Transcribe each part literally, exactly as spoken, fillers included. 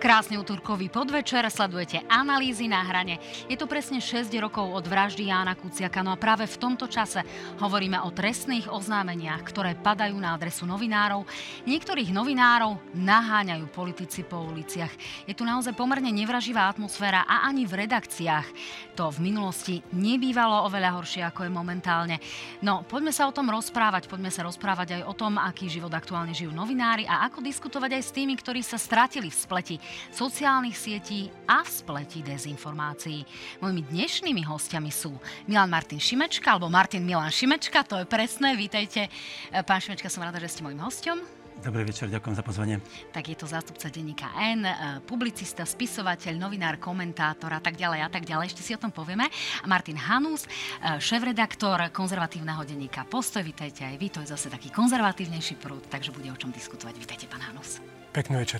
Krásny utorkový podvečer, sledujete Analýzy na hrane. Je to presne šesť rokov od vraždy Jána Kuciaka, no a práve v tomto čase hovoríme o trestných oznámeniach, ktoré padajú na adresu novinárov. Niektorých novinárov naháňajú politici po uliciach. Je tu naozaj pomerne nevraživá atmosféra a ani v redakciách to v minulosti nebývalo oveľa horšie, ako je momentálne. No, poďme sa o tom rozprávať, poďme sa rozprávať aj o tom, aký život aktuálne žijú novinári a ako diskutovať aj s tými, ktorí sa stratili v spleti sociálnych sietí a v spleti dezinformácií. Mojimi dnešnými hostiami sú Milan Martin Šimečka, alebo Martin Milan Šimečka, to je presné, vítajte. Pán Šimečka, som rada, že ste mojim hosťom. Dobrý večer, ďakujem za pozvanie. Tak je to zástupca denníka N, publicista, spisovateľ, novinár, komentátor a tak ďalej a tak ďalej. Ešte si o tom povieme. Martin Hanuš, šéfredaktor konzervatívneho denníka Postoj. Vítajte aj vy, to je zase taký konzervatívnejší prúd, takže bude o čom diskutovať. Vítajte, pán Hanuš. Pekný večer.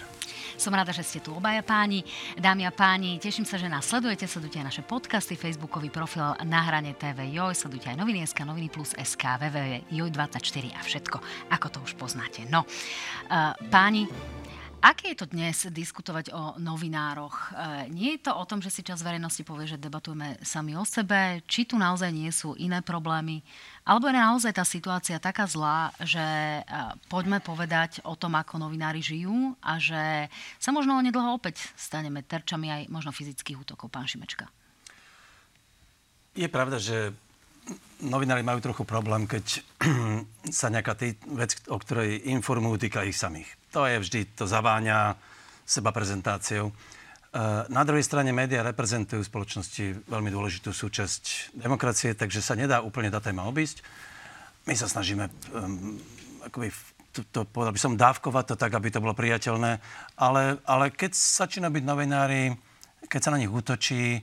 Som rada, že ste tu obaja páni. Dámy a páni, teším sa, že nás sledujete. Sledujte aj naše podcasty, facebookový profil Nahrane té vé JOJ, sledujte aj Noviny es ká, Noviny Plus es ká, www bodka joj dvadsaťštyri a všetko, ako to už poznáte. No, uh, páni, aké je to dnes diskutovať o novinároch? Nie je to o tom, že si časť verejnosti povie, že debatujeme sami o sebe, či tu naozaj nie sú iné problémy, alebo je naozaj tá situácia taká zlá, že poďme povedať o tom, ako novinári žijú a že sa možno onedlho opäť staneme terčami aj možno fyzických útokov. Pán Šimečka. Je pravda, že novinári majú trochu problém, keď sa nejaká tý, vec, o ktorej informujú, týka ich samých. To je vždy, to zaváňa seba prezentáciou. Na druhej strane médiá reprezentujú v spoločnosti veľmi dôležitú súčasť demokracie, takže sa nedá úplne tá téma obísť. My sa snažíme, um, akoby, to, to, povedal by som, dávkovať to tak, aby to bolo priateľné, ale, ale keď začína byť novinári, keď sa na nich útočí,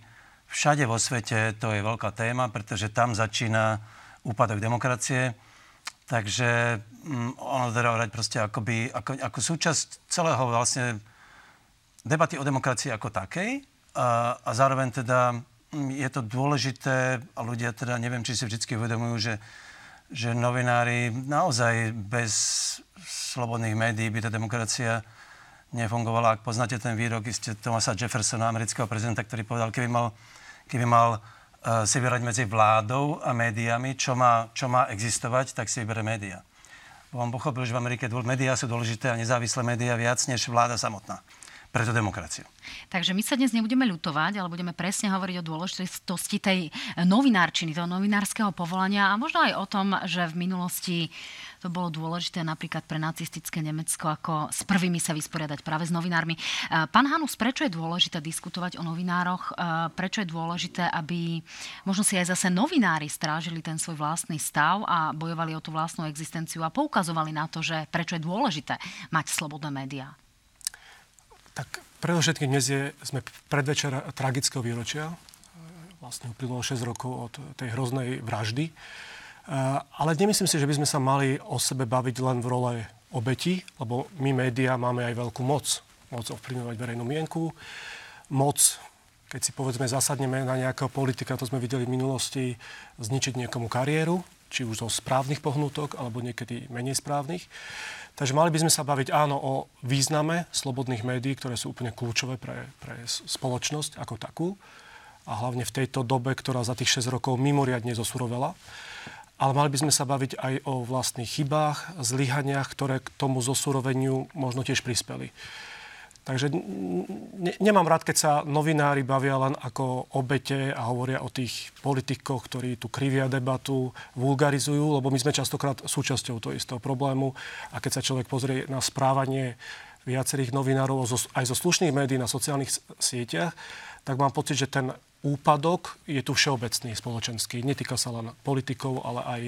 všade vo svete to je veľká téma, pretože tam začína úpadok demokracie. Takže um, ono treba brať proste akoby, ako, ako súčasť celého vlastne debaty o demokracii ako takej. A, a zároveň teda um, je to dôležité a ľudia teda neviem, či si vždycky uvedomujú, že, že novinári naozaj bez slobodných médií by tá demokracia nefungovala. Ak poznáte ten výrok iste Thomasa Jeffersona, amerického prezidenta, ktorý povedal, keby mal, keby mal si vyberať medzi vládou a médiami, čo má, čo má existovať, tak si vybere médiá. Bo on pochopil, že v Amerike médiá sú dôležité a nezávislé médiá viac než vláda samotná. Preto demokraciu. Takže my sa dnes nebudeme ľutovať, ale budeme presne hovoriť o dôležitosti tej novinárčiny, toho novinárskeho povolania a možno aj o tom, že v minulosti to bolo dôležité napríklad pre nacistické Nemecko, ako s prvými sa vysporiadať práve s novinármi. Pán Hanuš, prečo je dôležité diskutovať o novinároch? Prečo je dôležité, aby možno si aj zase novinári strážili ten svoj vlastný stav a bojovali o tú vlastnú existenciu a poukazovali na to, že prečo je dôležité mať slobodné médiá? Tak predovšetkým dnes je, sme predvečer tragického výročia. Vlastne uplynulo šesť rokov od tej hroznej vraždy. Ale nemyslím si, že by sme sa mali o sebe baviť len v role obeti, lebo my médiá máme aj veľkú moc. Moc ovplyvňovať verejnú mienku. Moc, keď si povedzme zasadneme na nejakého politika, to sme videli v minulosti, zničiť niekomu kariéru, či už zo správnych pohnutok, alebo niekedy menej správnych. Takže mali by sme sa baviť áno o význame slobodných médií, ktoré sú úplne kľúčové pre, pre spoločnosť ako takú. A hlavne v tejto dobe, ktorá za tých šesť rokov mimoriadne zosurovela. Ale mali by sme sa baviť aj o vlastných chybách, zlyhaniach, ktoré k tomu zosuroveniu možno tiež prispeli. Takže ne, nemám rád, keď sa novinári bavia len ako obete a hovoria o tých politikoch, ktorí tu krivia debatu, vulgarizujú, lebo my sme častokrát súčasťou toho istého problému. A keď sa človek pozrie na správanie viacerých novinárov aj zo slušných médií na sociálnych sieťach, tak mám pocit, že ten úpadok je tu všeobecný, spoločenský. Netýka sa len politikov, ale aj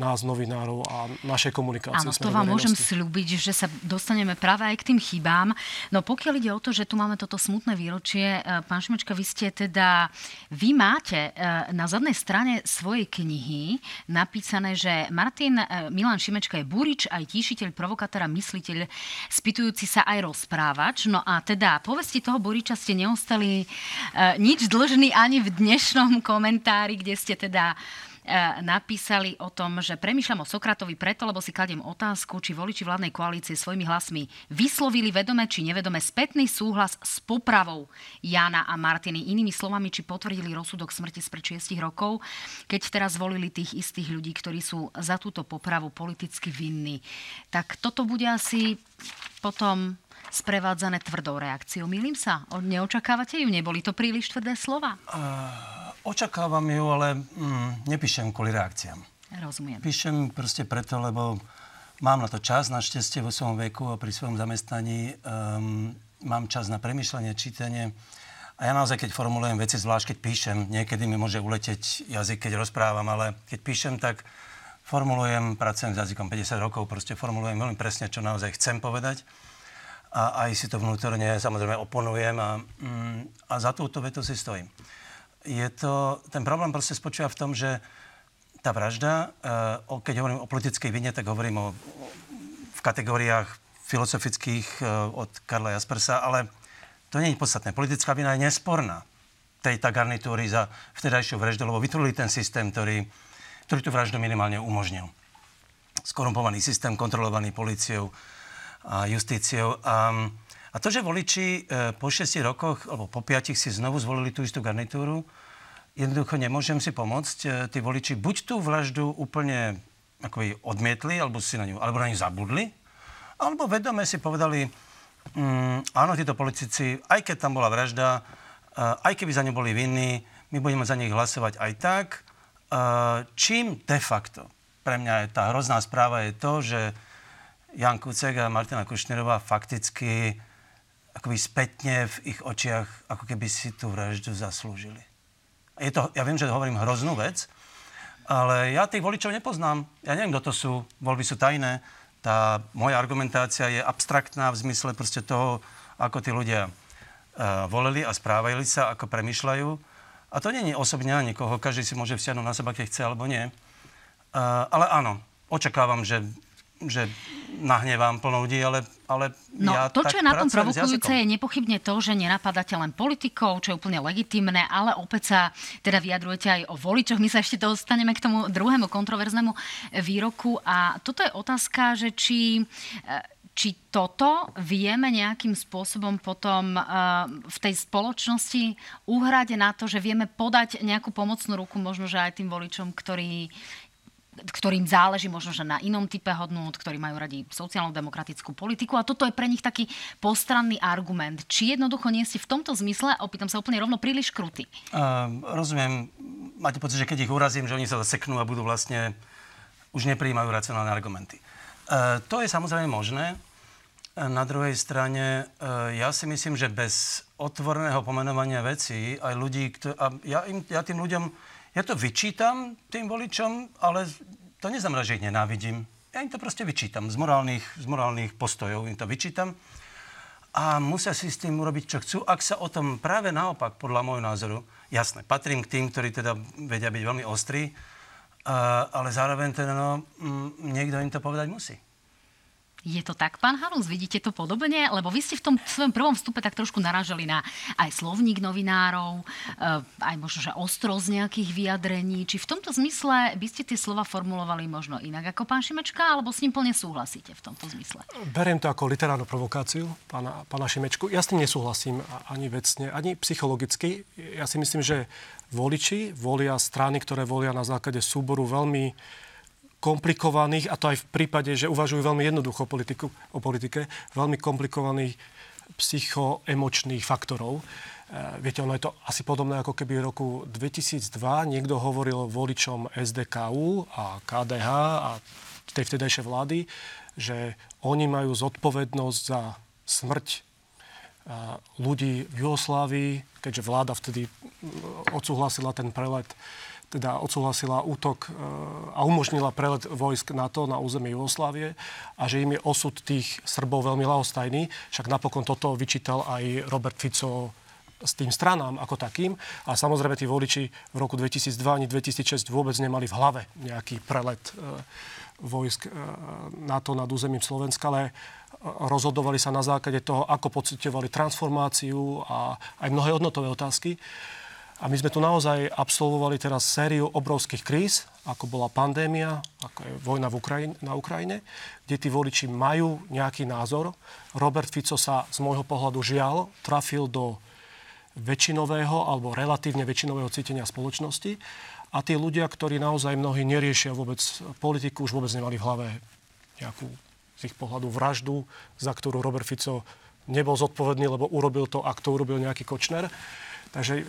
nás, novinárov a našej komunikácie. Áno, to vám môžem sľúbiť, že sa dostaneme práve aj k tým chybám. No pokiaľ ide o to, že tu máme toto smutné výročie, pán Šimečka, vy ste teda, vy máte na zadnej strane svojej knihy napísané, že Martin Milan Šimečka je burič, aj tíšiteľ, provokatér a mysliteľ, spýtujúci sa aj rozprávač. No a teda povesti toho buriča ste neostali nič dlžný ani v dnešnom komentári, kde ste teda napísali o tom, že premýšľam o Sokratovi preto, lebo si kladiem otázku, či voliči vládnej koalície svojimi hlasmi vyslovili vedome či nevedome spätný súhlas s popravou Jána a Martiny. Inými slovami, či potvrdili rozsudok smrti spred šiestich rokov, keď teraz volili tých istých ľudí, ktorí sú za túto popravu politicky vinní. Tak toto bude asi potom sprevádzané tvrdou reakciou. Mýlim sa? Neočakávate ju? Neboli to príliš tvrdé slova? Uh, očakávam ju, ale mm, nepíšem kvôli reakciám. Rozumiem. Píšem proste preto, lebo mám na to čas, našťastie vo svojom veku a pri svojom zamestnaní um, mám čas na premýšľanie, čítanie. A ja naozaj, keď formulujem veci, zvlášť keď píšem, niekedy mi môže uletieť jazyk, keď rozprávam, ale keď píšem, tak formulujem, pracujem s jazykom päťdesiat rokov, proste formulujem veľmi presne, čo naozaj chcem povedať. A aj si to vnútorne, samozrejme, oponujem a, a za túto vetu si stojím. Je to, ten problém proste spočíva v tom, že tá vražda, keď hovorím o politickej vine, tak hovorím o, v kategóriách filozofických od Karla Jaspersa, ale to nie je podstatné. Politická vina je nesporná tejta garnitúry za vtedajšiu vraždu, lebo vytvorili ten systém, ktorý, ktorý tú vraždu minimálne umožnil. Skorumpovaný systém, kontrolovaný políciou, a justíciou. A, a to, že voliči e, po šestich rokoch, alebo po piatich si znovu zvolili tú istú garnitúru, jednoducho nemôžem si pomôcť. E, tí voliči buď tú vraždu úplne akoby odmietli, alebo si na ňu, alebo na ňu zabudli, alebo vedome si povedali, mm, áno, títo politici, aj keď tam bola vražda, e, aj keby za ňu boli vinní, my budeme za nich hlasovať aj tak. E, čím de facto pre mňa je tá hrozná správa je to, že Ján Kuciak a Martina Kušnirová fakticky akoby spätne v ich očiach, ako keby si tú vraždu zaslúžili. Je to, ja viem, že hovorím hroznú vec, ale ja tých voličov nepoznám. Ja neviem, kto to sú. Voľby sú tajné. Tá moja argumentácia je abstraktná v zmysle proste toho, ako tí ľudia uh, volili a správali sa, ako premýšľajú. A to nie je osobne na nikoho. Každý si môže vsiahnuť na seba, keď chce, alebo nie. Uh, ale áno, očakávam, že že nahnevám plno ľudí, ale, ale no, ja to, čo je na tom provokujúce, je nepochybne to, že nenapadáte len politikov, čo je úplne legitimné, ale opäť sa teda vyjadrujete aj o voličoch. My sa ešte dostaneme k tomu druhému kontroverznému výroku. A toto je otázka, že či... Či toto vieme nejakým spôsobom potom uh, v tej spoločnosti uhrať na to, že vieme podať nejakú pomocnú ruku možno, že aj tým voličom, ktorí... ktorým záleží možno, že na inom type hodnôt, ktorí majú radi sociálno-demokratickú politiku. A toto je pre nich taký postranný argument. Či jednoducho nie ste v tomto zmysle, opýtam sa úplne rovno, príliš krutí? Uh, rozumiem. Máte pocit, že keď ich urazím, že oni sa zaseknú a budú vlastne... už neprijímajú racionálne argumenty. Uh, to je samozrejme možné. Uh, na druhej strane, uh, ja si myslím, že bez otvorného pomenovania vecí aj ľudí... Kto, a ja, im, ja tým ľuďom... Ja to vyčítam tým voličom, ale to neznamená, že ich nenávidím. Ja im to proste vyčítam. Z morálnych, z morálnych postojov im to vyčítam. A musia si s tým urobiť, čo chcú. Ak sa o tom práve naopak, podľa môjho názoru, jasné, patrím k tým, ktorí teda vedia byť veľmi ostrí, ale zároveň teda, no, niekto im to povedať musí. Je to tak, pán Hanuš? Vidíte to podobne? Lebo vy ste v tom svojom prvom vstupe tak trošku narážali na aj slovník novinárov, aj možno, že ostro z nejakých vyjadrení. Či v tomto zmysle by ste tie slova formulovali možno inak ako pán Šimečka, alebo s ním plne súhlasíte v tomto zmysle? Beriem to ako literárnu provokáciu pána, pána Šimečku. Ja s tým nesúhlasím ani vecne, ani psychologicky. Ja si myslím, že voliči volia strany, ktoré volia na základe súboru veľmi komplikovaných, a to aj v prípade, že uvažujú veľmi jednoducho o, politiku, o politike, veľmi komplikovaných psychoemočných faktorov. E, viete, ono je to asi podobné, ako keby v roku dvetisícdva niekto hovoril voličom es dé ká ú a ká dé há a tej vtedajšej vlády, že oni majú zodpovednosť za smrť ľudí v Jugoslávii, keďže vláda vtedy odsúhlasila ten prelet teda odsúhlasila útok a umožnila prelet vojsk NATO na územie Jugoslávie a že im je osud tých Srbov veľmi ľahostajný. Však napokon toto vyčítal aj Robert Fico s tým stranám ako takým. A samozrejme tí voliči v roku dvetisícdva ani dvetisícšesť vôbec nemali v hlave nejaký prelet vojsk NATO nad územím Slovenska, ale rozhodovali sa na základe toho, ako pociťovali transformáciu a aj mnohé hodnotové otázky. A my sme tu naozaj absolvovali teraz sériu obrovských kríz, ako bola pandémia, ako je vojna v Ukrajine, na Ukrajine, kde tí voliči majú nejaký názor. Robert Fico sa z môjho pohľadu žiaľ trafil do väčšinového alebo relatívne väčšinového cítenia spoločnosti a tí ľudia, ktorí naozaj mnohí neriešia vôbec politiku, už vôbec nemali v hlave nejakú z ich pohľadu vraždu, za ktorú Robert Fico nebol zodpovedný, lebo urobil to, ak to urobil nejaký Kočner. Takže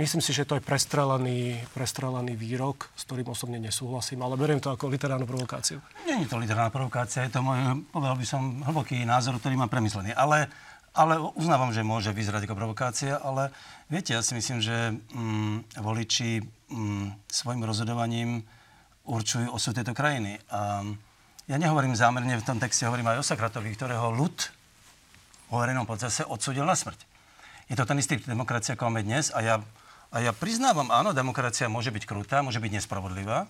myslím si, že to je prestrelený, prestrelený výrok, s ktorým osobne nesúhlasím, ale beriem to ako literárnu provokáciu. Nie je to literárna provokácia, je to môj, povedal by som, hlboký názor, ktorý mám premyslený. Ale, ale uznávam, že môže vyzerať ako provokácia, ale viete, ja si myslím, že mm, voliči mm, svojim rozhodovaním určujú osud tejto krajiny. A ja nehovorím zámerne, v tom texte hovorím aj o Sokratovi, ktorého ľud vo verejnom procese odsúdil na smrť. Je to ten istý demokracia, ako máme dnes a ja, a ja priznávam, áno, demokracia môže byť krutá, môže byť nespravodlivá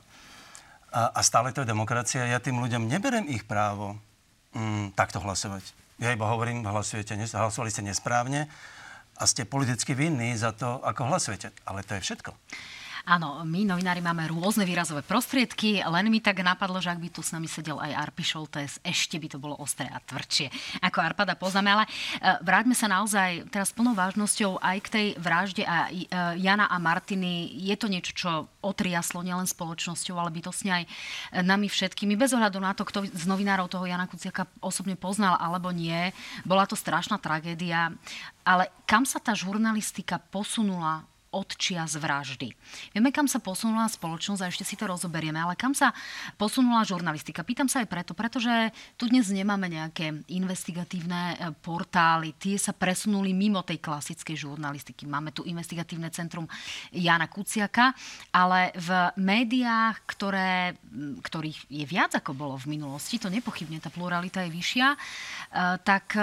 a, a stále to je demokracia. Ja tým ľuďom neberiem ich právo mm, takto hlasovať. Ja iba hovorím, hlasujete, hlasovali ste nesprávne a ste politicky vinní za to, ako hlasujete. Ale to je všetko. Áno, my novinári máme rôzne výrazové prostriedky, len mi tak napadlo, že ak by tu s nami sedel aj Arpi Šoltes, ešte by to bolo ostré a tvrdšie, ako Arpada poznáme. Ale vráťme sa naozaj teraz plnou vážnosťou aj k tej vražde a Jana a Martiny. Je to niečo, čo otriaslo nielen spoločnosťou, ale bytostne aj nami všetkými. Bez ohľadu na to, kto z novinárov toho Jana Kuciaka osobne poznal alebo nie, bola to strašná tragédia. Ale kam sa tá žurnalistika posunula od čias vraždy? Vieme, kam sa posunula spoločnosť a ešte si to rozoberieme, ale kam sa posunula žurnalistika? Pýtam sa aj preto, pretože tu dnes nemáme nejaké investigatívne portály, tie sa presunuli mimo tej klasickej žurnalistiky. Máme tu Investigatívne centrum Jana Kuciaka, ale v médiách, ktoré, ktorých je viac ako bolo v minulosti, to nepochybne, tá pluralita je vyššia, tak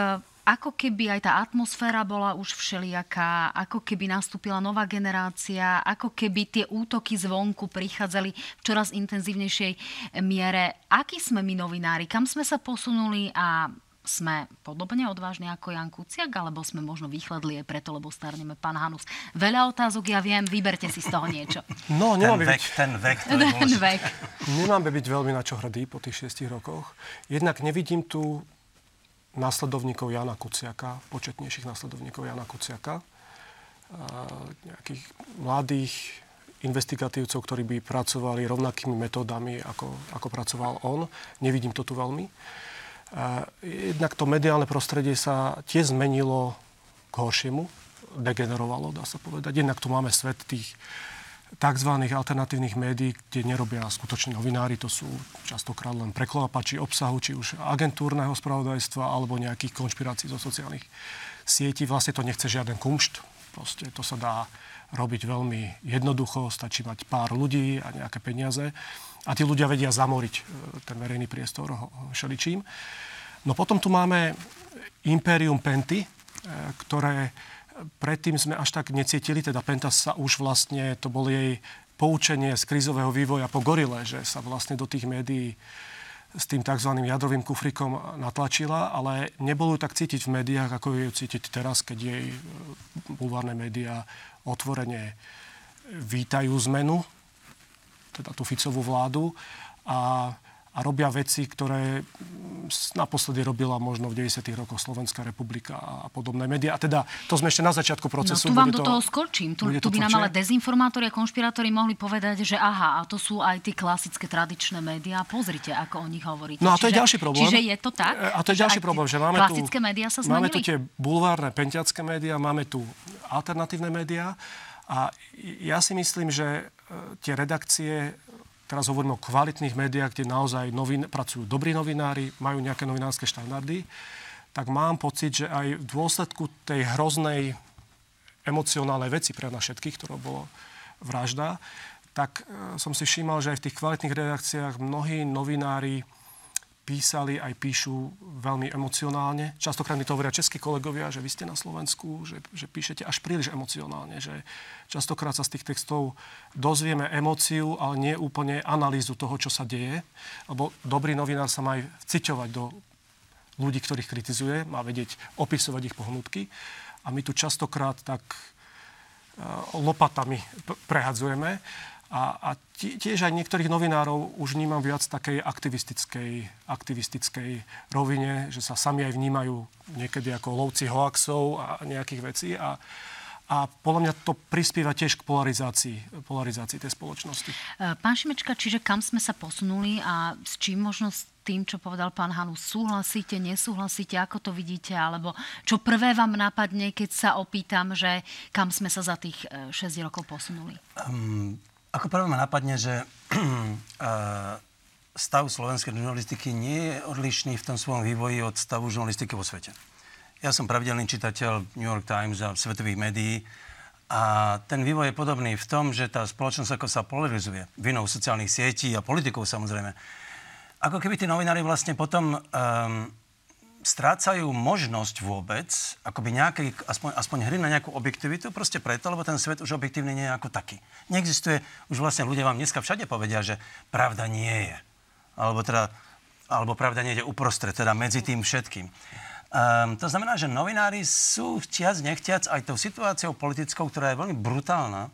ako keby aj tá atmosféra bola už všelijaká, ako keby nastúpila nová generácia, ako keby tie útoky zvonku prichádzali v čoraz intenzívnejšej miere. Akí sme my novinári? Kam sme sa posunuli a sme podobne odvážni ako Ján Kuciak? Alebo sme možno vychladli aj preto, lebo starneme? Pán Hanuš, veľa otázok, ja viem, vyberte si z toho niečo. No, nemám ten, by vek, byť... ten vek, ten vek. Ten vek. Nemáme byť veľmi na čo hrdí po tých šiestich rokoch. Jednak nevidím tu následovníkov Jana Kuciaka, početnejších následovníkov Jana Kuciaka, nejakých mladých investigatívcov, ktorí by pracovali rovnakými metódami, ako, ako pracoval on. Nevidím to tu veľmi. Jednak to mediálne prostredie sa tiež zmenilo k horšiemu, degenerovalo, dá sa povedať. Jednak tu máme svet tých takzvaných alternatívnych médií, kde nerobia skutoční novinári, to sú častokrát len preklopači obsahu, či už agentúrneho spravodajstva, alebo nejakých konšpirácií zo sociálnych sietí. Vlastne to nechce žiaden kumšt. Proste to sa dá robiť veľmi jednoducho, stačí mať pár ľudí a nejaké peniaze. A tí ľudia vedia zamoriť ten verejný priestor všeličím. No potom tu máme impérium Penty, ktoré predtým sme až tak necítili, teda Penta sa už vlastne, to bol jej poučenie z krízového vývoja po Gorile, že sa vlastne do tých médií s tým tzv. Jadrovým kufrikom natlačila, ale nebolo ju tak cítiť v médiách, ako ju cítiť teraz, keď jej bulvárne médiá otvorene vítajú zmenu, teda tú Ficovú vládu a, a robia veci, ktoré naposledy robila možno v deväťdesiatych rokoch Slovenská republika a podobné médiá. A teda to sme ešte na začiatku procesu. No tu vám do to, toho skočím. Tu, tu by nám ale dezinformátori a konšpirátori mohli povedať, že aha, a to sú aj tie klasické tradičné médiá. Pozrite, ako o nich hovoríte. No a to čiže, je ďalší problém. Čiže je to tak? A to je ďalší problém, že máme tu klasické médiá sa zmenili. Máme tu tie bulvárne, pentiacké médiá, máme tu alternatívne médiá a ja si myslím, že tie redakcie, teraz hovoríme o kvalitných médiách, kde naozaj novin, pracujú dobrí novinári, majú nejaké novinárske štandardy, tak mám pocit, že aj v dôsledku tej hroznej emocionálnej veci pre nás všetkých, ktorou bolo vražda, tak som si všímal, že aj v tých kvalitných redakciách mnohí novinári písali, aj píšu veľmi emocionálne. Častokrát mi to hovoria českí kolegovia, že vy ste na Slovensku, že, že píšete až príliš emocionálne, že častokrát sa z tých textov dozvieme emóciu, ale nie úplne analýzu toho, čo sa deje. Lebo dobrý novinár sa má aj vciťovať do ľudí, ktorých kritizuje, má vedieť opisovať ich pohnutky. A my tu častokrát tak lopatami prehadzujeme. A, a tiež aj niektorých novinárov už vnímam viac takej aktivistickej, aktivistickej rovine, že sa sami aj vnímajú niekedy ako lovci hoaxov a nejakých vecí. A, a podľa mňa to prispieva tiež k polarizácii, polarizácii tej spoločnosti. Pán Šimečka, čiže kam sme sa posunuli a s čím možno s tým, čo povedal pán Hanuš, súhlasíte, nesúhlasíte, ako to vidíte, alebo čo prvé vám napadne, keď sa opýtam, že kam sme sa za tých šesť rokov posunuli? Um... Ako prvé ma napadne, že stav slovenskej žurnalistiky nie je odlišný v tom svojom vývoji od stavu žurnalistiky vo svete. Ja som pravidelný čitateľ New York Times a svetových médií a ten vývoj je podobný v tom, že tá spoločnosť ako sa polarizuje vinou sociálnych sietí a politikov samozrejme. Ako keby tí novinári vlastne potom um, strácajú možnosť vôbec akoby nejakej, aspoň, aspoň hry na nejakú objektivitu, proste preto, lebo ten svet už objektívne nie je ako taký. Neexistuje, už vlastne ľudia vám dneska všade povedia, že pravda nie je. Alebo teda, alebo pravda nie je uprostred, teda medzi tým všetkým. Um, to znamená, že novinári sú chtiac, nechtiac aj tou situáciou politickou, ktorá je veľmi brutálna,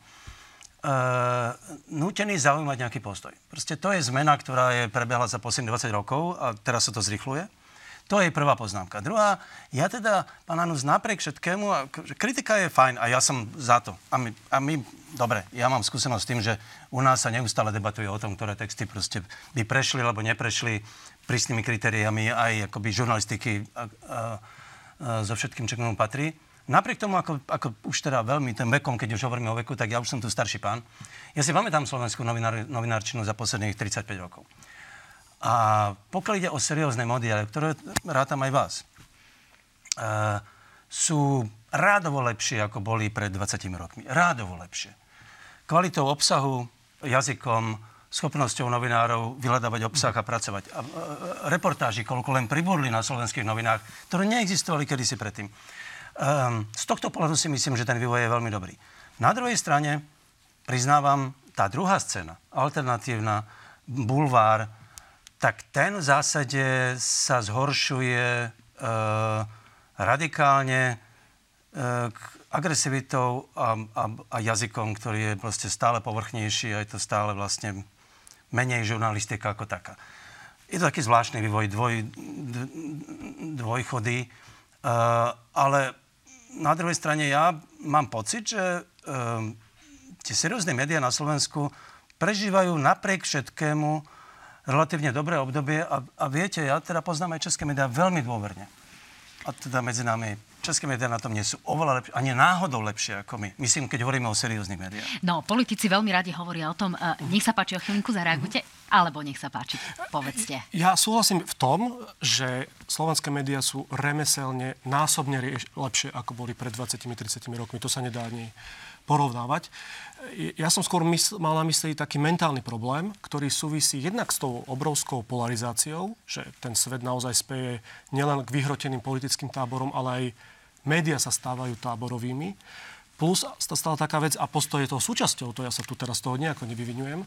Uh, nútený zaujímať nejaký postoj. Proste to je zmena, ktorá je prebehla za posledných dvadsať rokov a teraz sa to zrychluje. To je prvá poznámka. Druhá, ja teda, pán Hanuš, napriek všetkému, kritika je fajn a ja som za to. A my, a my, dobre, ja mám skúsenosť s tým, že u nás sa neustále debatuje o tom, ktoré texty proste by prešli, alebo neprešli prísnymi kritériami aj akoby žurnalistiky a, a, a so všetkým, čo k tomu patrí. Napriek tomu, ako, ako už teda veľmi ten vekom, keď už hovoríme o veku, tak ja už som tu starší pán. Ja si pamätám slovenskú novinár, novinárčinu za posledných tridsaťpäť rokov. A pokiaľ ide o seriózne modely, ktoré rátam aj vás, uh, sú rádovo lepšie, ako boli pred dvadsiatimi rokmi. Rádovo lepšie. Kvalitou obsahu, jazykom, schopnosťou novinárov vyhľadávať obsah a pracovať. A, uh, reportáži, koľko len pribudli na slovenských novinách, ktoré neexistovali kedysi predtým. Um, z tohto pohľadu si myslím, že ten vývoj je veľmi dobrý. Na druhej strane priznávam, tá druhá scéna, alternatívna, bulvár, tak ten v zásade sa zhoršuje e, radikálne e, k agresivitou a, a, a jazykom, ktorý je proste stále povrchnejší a je to stále vlastne menej žurnalistika ako taká. Je to taký zvláštny vývoj dvoj, dv, dvojchody, e, ale na druhej strane ja mám pocit, že e, tie seriózne médiá na Slovensku prežívajú napriek všetkému relatívne dobré obdobie a, a viete, ja teda poznám aj české médiá veľmi dôverne. A teda medzi nami české médiá na tom nie sú oveľa lepšie, ani náhodou lepšie ako my. Myslím, keď hovoríme o serióznych médiách. No, politici veľmi radi hovoria o tom, uh, nech sa páči, o chvíľku zareagujte, mm-hmm. alebo nech sa páči, povedzte. Ja súhlasím v tom, že slovenské médiá sú remeselne násobne rieš- lepšie, ako boli pred dvadsiatimi tridsiatimi rokmi. To sa nedá ani porovnávať. Ja som skôr mysl, mal na mysli taký mentálny problém, ktorý súvisí jednak s tou obrovskou polarizáciou, že ten svet naozaj speje nielen k vyhroteným politickým táborom, ale aj médiá sa stávajú táborovými. Plus stala taká vec, a Postoj je toho súčasťou, to ja sa tu teraz toho nejako nevyvinujem,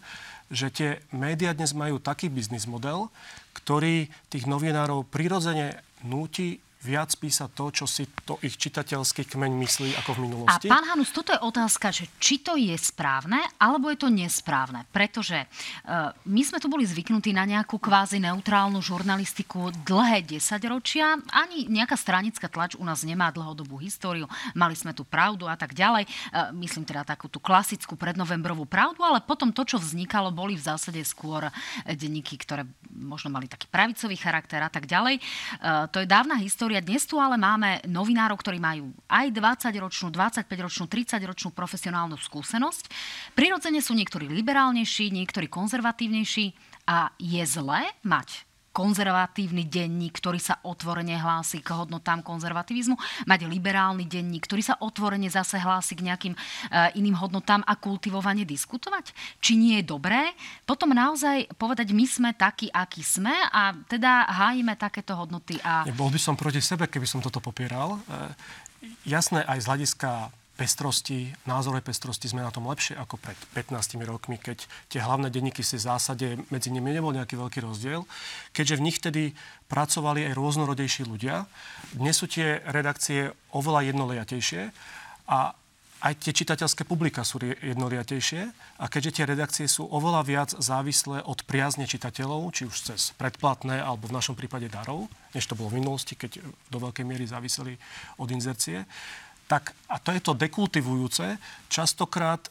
že tie médiá dnes majú taký biznis model, ktorý tých novinárov prirodzene núti viac písať to, čo si to ich čitateľský kmeň myslí ako v minulosti. A pán Hanuš, toto je otázka, že či to je správne, alebo je to nesprávne. Pretože uh, my sme tu boli zvyknutí na nejakú kvázi neutrálnu žurnalistiku dlhé desaťročia. Ani nejaká stranická tlač u nás nemá dlhodobú históriu. Mali sme tu Pravdu a tak ďalej. Uh, myslím teda takú tú klasickú prednovembrovú Pravdu, ale potom to, čo vznikalo, boli v zásade skôr denníky, ktoré možno mali taký pravicový charakter a tak ďalej. Uh, to je dávna história. Dnes tu ale máme novinárov, ktorí majú aj dvadsaťročnú, dvadsaťpäťročnú, tridsaťročnú profesionálnu skúsenosť. Prirodzene sú niektorí liberálnejší, niektorí konzervatívnejší a je zlé mať konzervatívny denník, ktorý sa otvorene hlási k hodnotám konzervativizmu, mať liberálny denník, ktorý sa otvorene zase hlási k nejakým uh, iným hodnotám a kultivovane diskutovať? Či nie je dobré? Potom naozaj povedať, my sme takí, akí sme a teda hájime takéto hodnoty. A... Bol by som proti sebe, keby som toto popieral. E, jasné, aj z hľadiska pestrosti, názorovej pestrosti sme na tom lepšie ako pred pätnástimi rokmi, keď tie hlavné denníky si v zásade medzi nimi nebol nejaký veľký rozdiel, keďže v nich vtedy pracovali aj rôznorodejší ľudia. Dnes sú tie redakcie oveľa jednolejatejšie a aj tie čitateľské publika sú jednoliatejšie a keďže tie redakcie sú oveľa viac závislé od priazne čitateľov, či už cez predplatné alebo v našom prípade darov, než to bolo v minulosti, keď do veľkej miery záviseli od inzercie, tak a to je to dekultivujúce, častokrát e,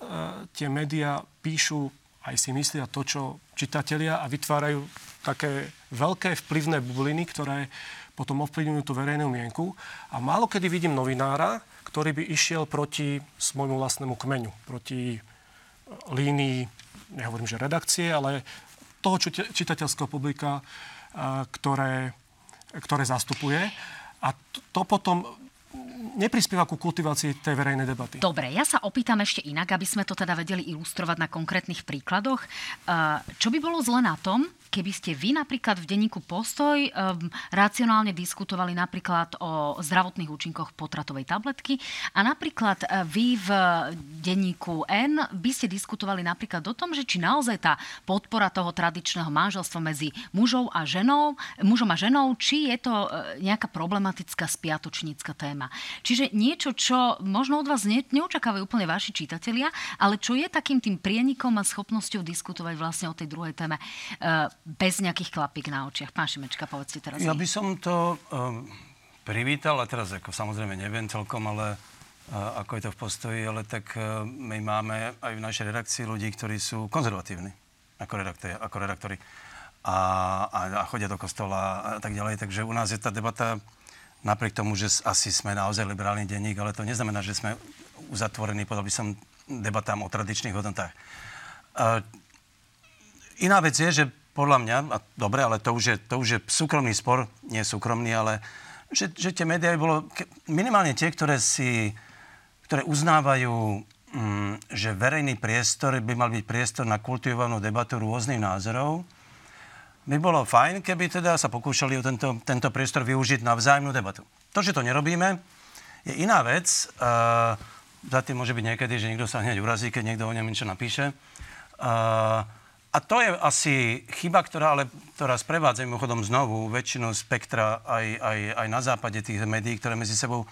tie médiá píšu aj si myslia to, čo čitatelia a vytvárajú také veľké vplyvné bubliny, ktoré potom ovplyvňujú tú verejnú mienku. A málo kedy vidím novinára, ktorý by išiel proti svojmu vlastnému kmeňu, proti línii, nehovorím, že redakcie, ale toho čitateľského publika, ktoré, ktoré zastupuje. A to potom neprispieva ku kultivácii tej verejnej debaty. Dobre, ja sa opýtam ešte inak, aby sme to teda vedeli ilustrovať na konkrétnych príkladoch. Čo by bolo zle na tom, keby ste vy napríklad v denníku Postoj racionálne diskutovali napríklad o zdravotných účinkoch potratovej tabletky a napríklad vy v denníku N by ste diskutovali napríklad o tom, že či naozaj tá podpora toho tradičného manželstva medzi mužom a ženou, mužom a ženou, či je to nejaká problematická spiatočnícka téma. Čiže niečo, čo možno od vás ne, neočakávajú úplne vaši čitatelia, ale čo je takým tým prienikom a schopnosťou diskutovať vlastne o tej druhej téme e, bez nejakých klapík na očiach. Pán Šimečka, povedzte teraz. Ja by som to um, privítal, a teraz ako samozrejme neviem celkom, ale uh, ako je to v Postoji, ale tak uh, my máme aj v našej redakcii ľudí, ktorí sú konzervatívni ako, redaktor, ako redaktori a, a, a chodia do kostola a tak ďalej. Takže u nás je tá debata... Napriek tomu, že asi sme naozaj liberálny denník, ale to neznamená, že sme uzatvorení, podal by som debatám o tradičných hodnotách. Uh, iná vec je, že podľa mňa, a dobre, ale to už je, to už je súkromný spor, nie súkromný, ale že, že tie médiá by bolo, minimálne tie, ktoré si, ktoré uznávajú, um, že verejný priestor by mal byť priestor na kultivovanú debatu rôznych názorov, by bolo fajn, keby teda sa pokúšali o tento, tento priestor využiť na vzájomnú debatu. To, že to nerobíme, je iná vec. Uh, za tým môže byť niekedy, že niekto sa hneď urazí, keď niekto o ňom niečo napíše. Uh, a to je asi chyba, ktorá, ale, ktorá sprevádza mimochodom znovu väčšinu spektra aj, aj, aj na západe tých médií, ktoré medzi sebou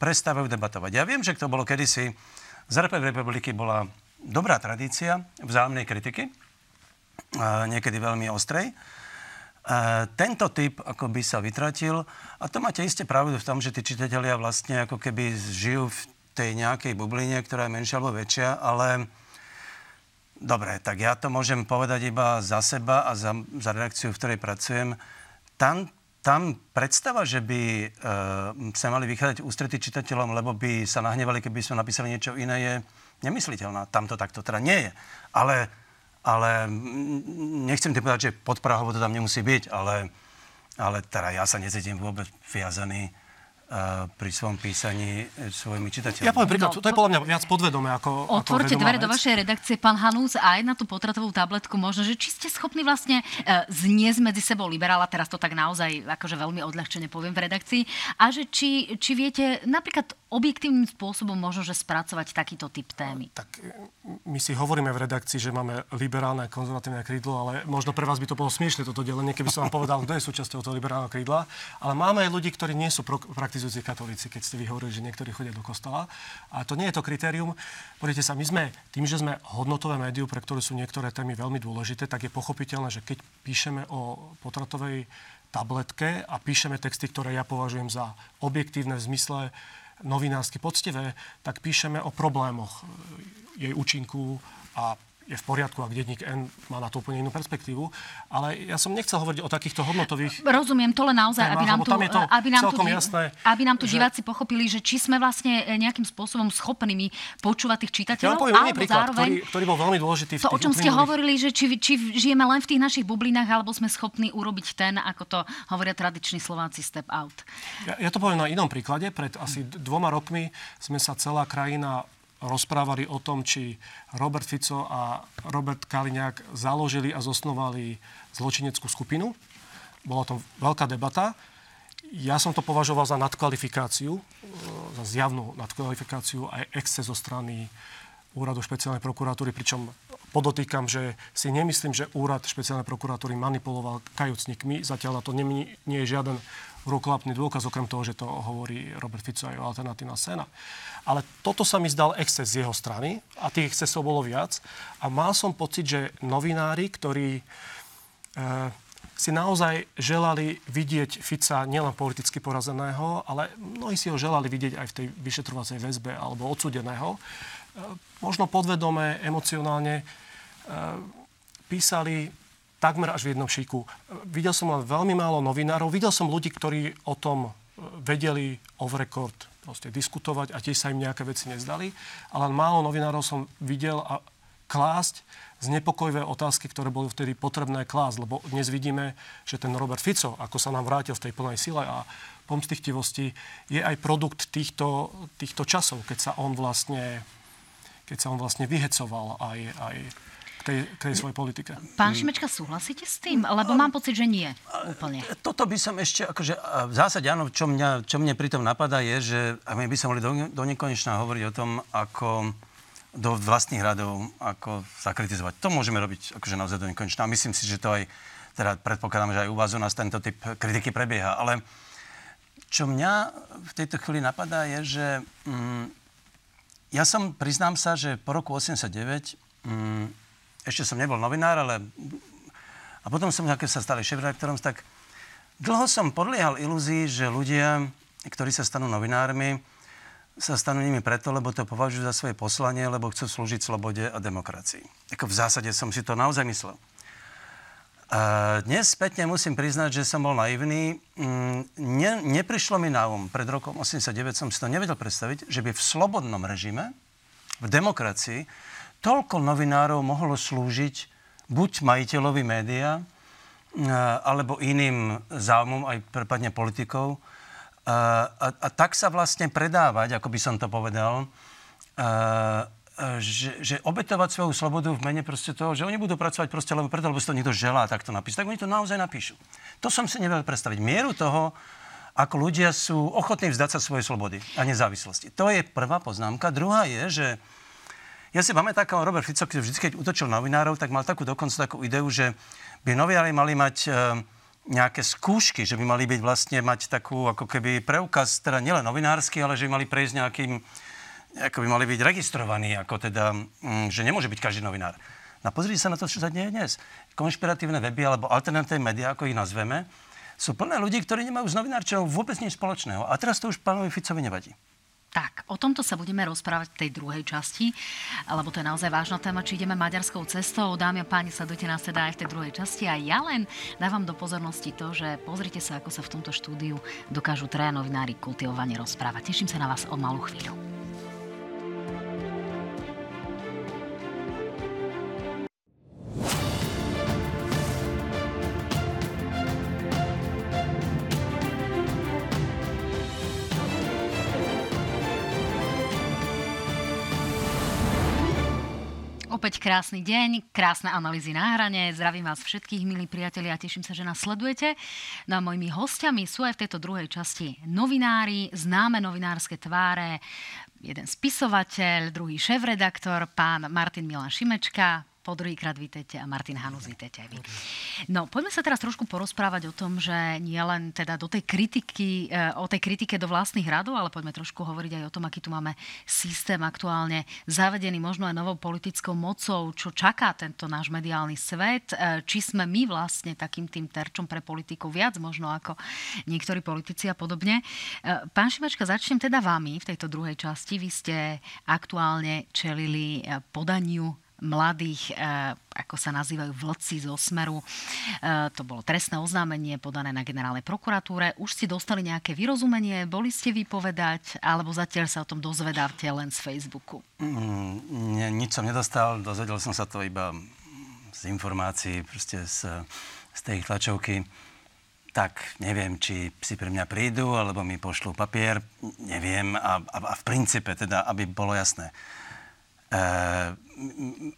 prestávajú debatovať. Ja viem, že to bolo kedysi. Za republiky bola dobrá tradícia vzájomnej kritiky, Uh, niekedy veľmi ostrej. Uh, tento typ ako by sa vytratil a to máte isté pravdu v tom, že tí čitatelia vlastne ako keby žijú v tej nejakej bubline, ktorá je menšia alebo väčšia, ale dobre, tak ja to môžem povedať iba za seba a za, za redakciu, v ktorej pracujem. Tam, tam predstava, že by uh, sa mali vychádzať ústrety čitateľom, lebo by sa nahnevali, keby sme napísali niečo iné, je nemysliteľná. Tam to takto teda nie je. Ale Ale nechcem ti povedať, že pod Prahovo to tam nemusí byť, ale, ale teda ja sa necítim vôbec viazaný uh, pri svojom písaní svojimi čitateľmi. Ja poviem príklad, no, to je podľa mňa viac podvedomé ako vedomá vec. Otvorte dvere do vašej redakcie, pán Hanuš, aj na tú potratovú tabletku možno, že či ste schopní vlastne uh, zniesť medzi sebou liberála, teraz to tak naozaj akože veľmi odľahčene poviem v redakcii, a že či, či viete napríklad objektívnym spôsobom možno, že spracovať takýto typ témy? Tak my si hovoríme v redakcii, že máme liberálne a konzervatívne krídlo, ale možno pre vás by to bolo smiešne toto delenie, keby som vám povedal, kto je súčasťou toho liberálneho krídla. Ale máme aj ľudí, ktorí nie sú praktizujúci katolíci, keď ste vyhovorili, že niektorí chodia do kostola. A to nie je to kritérium. Pozrite sa, my sme tým, že sme hodnotové médium, pre ktoré sú niektoré témy veľmi dôležité, tak je pochopiteľné, že keď píšeme o potratovej tabletke a píšeme texty, ktoré ja považujem za objektívne v zmysle novinársky poctivé, tak píšeme o problémoch jej účinku a je v poriadku, ak denník N má na to úplne inú perspektívu. Ale ja som nechcel hovoriť o takýchto hodnotových... Rozumiem, to len naozaj, témach, aby nám tu, to aby nám tu, jasné, aby nám tu že... diváci pochopili, že či sme vlastne nejakým spôsobom schopnými počúvať tých čitateľov, ja poviem, alebo príklad, zároveň... Ktorý, ktorý bol veľmi dôležitý v tých... To, o čom ste hovorili, že či, či žijeme len v tých našich bublinách, alebo sme schopní urobiť ten, ako to hovoria tradiční Slováci, step out. Ja, ja to poviem na inom príklade. Pred asi dvoma rokmi sme sa celá krajina rozprávali o tom, či Robert Fico a Robert Kaliňák založili a zosnovali zločineckú skupinu. Bola to veľká debata. Ja som to považoval za nadkvalifikáciu, za zjavnú nadkvalifikáciu aj exces zo strany Úradu špeciálnej prokuratúry, pričom Podotýkam, že si nemyslím, že úrad špeciálnej prokuratúry manipuloval kajúcnikmi. Zatiaľ to nie, nie je žiaden rukolapný dôkaz, okrem toho, že to hovorí Robert Fico aj o alternatívna scéna. Ale toto sa mi zdal exces z jeho strany a tých excesov bolo viac. A mal som pocit, že novinári, ktorí... E, si naozaj želali vidieť Fica nielen politicky porazeného, ale mnohí si ho želali vidieť aj v tej vyšetrovacej väzbe alebo odsúdeného. Možno podvedome, emocionálne písali takmer až v jednom šiku. Videl som len veľmi málo novinárov, videl som ľudí, ktorí o tom vedeli off record proste diskutovať a tiež sa im nejaké veci nezdali, ale málo novinárov som videl a klásť znepokojivé otázky, ktoré boli vtedy potrebné klásť, lebo dnes vidíme, že ten Robert Fico, ako sa nám vrátil v tej plnej sile a pomstichtivosti, je aj produkt týchto, týchto časov, keď sa on vlastne, keď sa on vlastne vyhecoval aj, aj k, tej, k tej svojej politike. Pán Šimečka, súhlasíte s tým? Lebo mám pocit, že nie úplne. Toto by som ešte, akože v zásade áno, čo mňa, čo mne pritom napadá je, že my by sa mohli do, do nekonečna hovoriť o tom, ako... do vlastných radov, ako sa kritizovať. To môžeme robiť akože naozaj do nekonečna. A myslím si, že to aj, teda predpokladám, že aj u vás u nás tento typ kritiky prebieha. Ale čo mňa v tejto chvíli napadá je, že mm, ja som, priznám sa, že po roku osemdesiatdeväť mm, ešte som nebol novinár, ale a potom som, keď sa stali šéfredaktorom, tak dlho som podliehal ilúzii, že ľudia, ktorí sa stanú novinármi, sa stanú nimi preto, lebo to považujú za svoje poslanie, lebo chcú slúžiť slobode a demokracii. Ako v zásade som si to naozaj myslel. A dnes spätne musím priznať, že som bol naivný. Ne, neprišlo mi na um. Pred rokom osemdesiatdeväť som si to nevedel predstaviť, že by v slobodnom režime, v demokracii, toľko novinárov mohlo slúžiť buď majiteľovi média, alebo iným záujmom, aj prípadne politikov, A, a, a tak sa vlastne predávať, ako by som to povedal, a, a, že, že obetovať svoju slobodu v mene proste toho, že oni budú pracovať proste, lebo preto, lebo si to niekto želá takto napísať, tak oni to naozaj napíšu. To som si nevedel predstaviť. Mieru toho, ako ľudia sú ochotní vzdať sa svojej slobody a nezávislosti. To je prvá poznámka. Druhá je, že ja si pamätám, ako Robert Fico, ktorý vždy, keď útočil novinárov, tak mal takú dokonca takú ideu, že by novinári mali mať... E, nejaké skúšky, že by mali byť vlastne mať takú ako keby preukaz, teda nielen novinársky, ale že by mali prejsť nejakým, ako by mali byť registrovaní, ako teda, že nemôže byť každý novinár. No pozrite sa na to, čo sa dne je dnes. Konšpiratívne weby alebo alternatívne médiá, ako ich nazveme, sú plné ľudí, ktorí nemajú s novinárčou vôbec nič spoločného. A teraz to už pánovi Ficovi nevadí. Tak, o tomto sa budeme rozprávať v tej druhej časti, lebo to je naozaj vážna téma, či ideme maďarskou cestou. Dámy a páni, sledujte nás teda aj v tej druhej časti a ja len dávam do pozornosti to, že pozrite sa, ako sa v tomto štúdiu dokážu traja novinári kultivovane rozprávať. Teším sa na vás o malú chvíľu. Opäť krásny deň, krásne analýzy na hrane. Zdravím vás všetkých, milí priatelia, a teším sa, že nás sledujete. No a mojimi hostiami sú aj v tejto druhej časti novinári, známe novinárske tváre, jeden spisovateľ, druhý šéfredaktor, pán Martin Milan Šimečka. Po druhýkrát vítejte a Martin Hanuš, vítejte aj vy. No, poďme sa teraz trošku porozprávať o tom, že nie len teda do tej kritiky, o tej kritike do vlastných radov, ale poďme trošku hovoriť aj o tom, aký tu máme systém aktuálne zavedený možno aj novou politickou mocou, čo čaká tento náš mediálny svet, či sme my vlastne takým tým terčom pre politikov viac možno ako niektorí politici a podobne. Pán Šimečka, začnem teda vami v tejto druhej časti. Vy ste aktuálne čelili podaniu mladých, ako sa nazývajú vlci zo Smeru. To bolo trestné oznámenie podané na generálnej prokuratúre. Už si dostali nejaké vyrozumenie? Boli ste vypovedať? Alebo zatiaľ sa o tom dozvedáte len z Facebooku? Mm, nie, nič som nedostal. Dozvedel som sa to iba z informácií, proste z, z tej tlačovky. Tak neviem, či si pre mňa prídu, alebo mi pošlú papier. Neviem. A, a, a v princípe, teda, aby bolo jasné. Uh,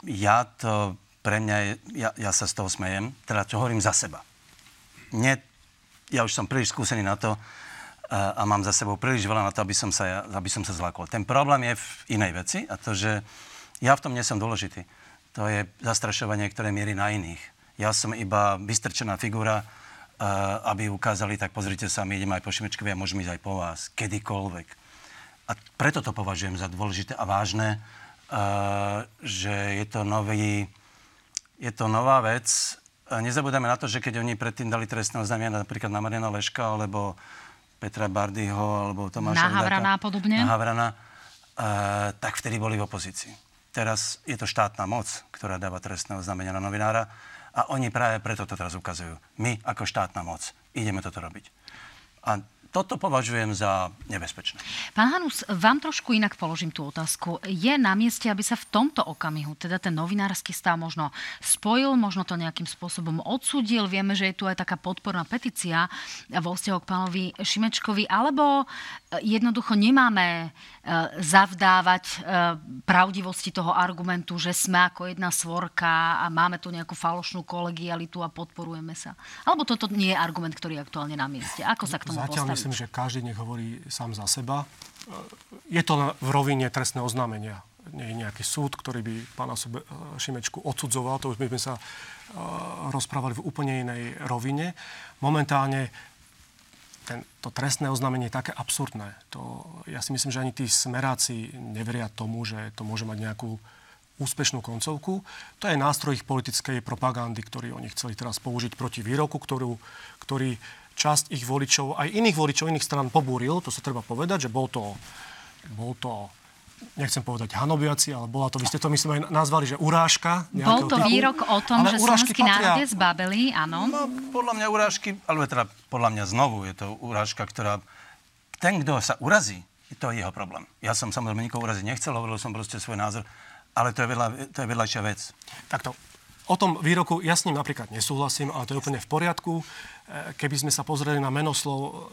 ja to pre mňa, je, ja, ja sa z toho smejem, teda čo hovorím za seba. Nie, ja už som príliš skúsený na to uh, a mám za sebou príliš veľa na to, aby som sa, ja, aby som sa zlákol. Ten problém je v inej veci a to, že ja v tom nie som dôležitý. to je zastrašovanie, ktoré mierí na iných. Ja som iba vystrčená figura, aby ukázali, tak pozrite sa, my ideme aj po Šimečkovi a môžeme ísť aj po vás, kedykoľvek. A preto to považujem za dôležité a vážne, že je to nový, je to nová vec. Nezabúdame na to, že keď oni predtým dali trestné oznámenie napríklad na Mariana Leška, alebo Petra Bardyho, alebo Tomáša Vydaka. Na Havrana a podobne. Na Havrana. Tak vtedy boli v opozícii. Teraz je to štátna moc, ktorá dáva trestné oznámenie na novinára. A oni práve preto to teraz ukazujú. My ako štátna moc ideme toto robiť. A toto považujem za nebezpečné. Pán Hanuš, vám trošku inak položím tú otázku. Je na mieste, aby sa v tomto okamihu, teda ten novinársky stav možno spojil, možno to nejakým spôsobom odsúdil. Vieme, že je tu aj taká podporná petícia vo vzťahu k pánovi Šimečkovi, alebo jednoducho nemáme zavdávať pravdivosti toho argumentu, že sme ako jedna svorka a máme tu nejakú falošnú kolegialitu a podporujeme sa. Alebo toto nie je argument, ktorý je aktuálne na mieste. Ako sa k tomu Zatiaľ postaviť? Myslím, že každý nech hovorí sám za seba. Je to v rovine trestného oznámenia. Nie je nejaký súd, ktorý by pána Šimečku odsudzoval. To už by sme sa rozprávali v úplne inej rovine. Momentálne Ten, to trestné oznámenie je také absurdné. To, ja si myslím, že ani tí smeráci neveria tomu, že to môže mať nejakú úspešnú koncovku. To je nástroj ich politickej propagandy, ktorý oni chceli teraz použiť proti výroku, ktorú, ktorý časť ich voličov, aj iných voličov, iných strán pobúril. To sa treba povedať, že bol to, bol to nechcem povedať hanobiaci, ale bola to, vy ste to myslím aj nazvali, že urážka. Bol to typu. Výrok o tom, ale že slovenský národ je zbabelý, áno. No, podľa mňa urážky, alebo teda podľa mňa znovu je to urážka, ktorá... Ten, kto sa urazí, to je jeho problém. Ja som samozrejme nikoho uraziť nechcel, hovoril som proste svoj názor, ale to je, vedľa, to je vedľajšia vec. Takto. O tom výroku ja s ním napríklad nesúhlasím, ale to je úplne v poriadku. Keby sme sa pozreli na menoslov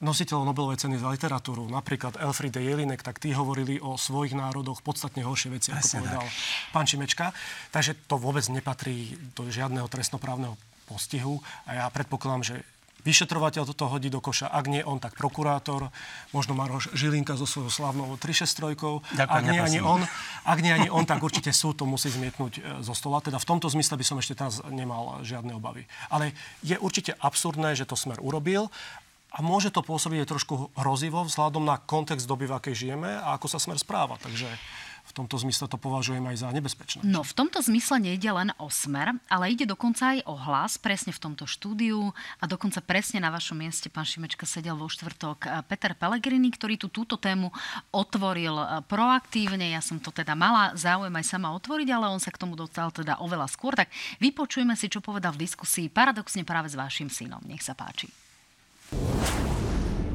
nositeľov Nobelovej ceny za literatúru, napríklad Elfriede Jelinek, tak tí hovorili o svojich národoch podstatne horšie veci, ako povedal pán Šimečka. Takže to vôbec nepatrí do žiadneho trestnoprávneho postihu a ja predpokladám, že vyšetrovateľ toto hodí do koša. Ak nie on, tak prokurátor, možno Maroš Žilinka so svojou slávnou tri šesť tri. Ak nie ani on, ak nie ani on, tak určite súd to musí zmietnúť zo stola. Teda v tomto zmysle by som ešte teraz nemal žiadne obavy. Ale je určite absurdné, že to Smer urobil. A môže to pôsobiť trošku hrozivo vzhľadom na kontext doby, v akej žijeme a ako sa Smer správa. Takže v tomto zmysle to považujem aj za nebezpečné. No v tomto zmysle nejde len o Smer, ale ide dokonca aj o Hlas, presne v tomto štúdiu a dokonca presne na vašom mieste, pán Šimečka, sedel vo štvrtok Peter Pellegrini, ktorý tu túto tému otvoril proaktívne. Ja som to teda mala záujem aj sama otvoriť, ale on sa k tomu dostal teda oveľa skôr. Tak vypočujme si, čo povedal v diskusii paradoxne práve s vašim synom. Nech sa páči.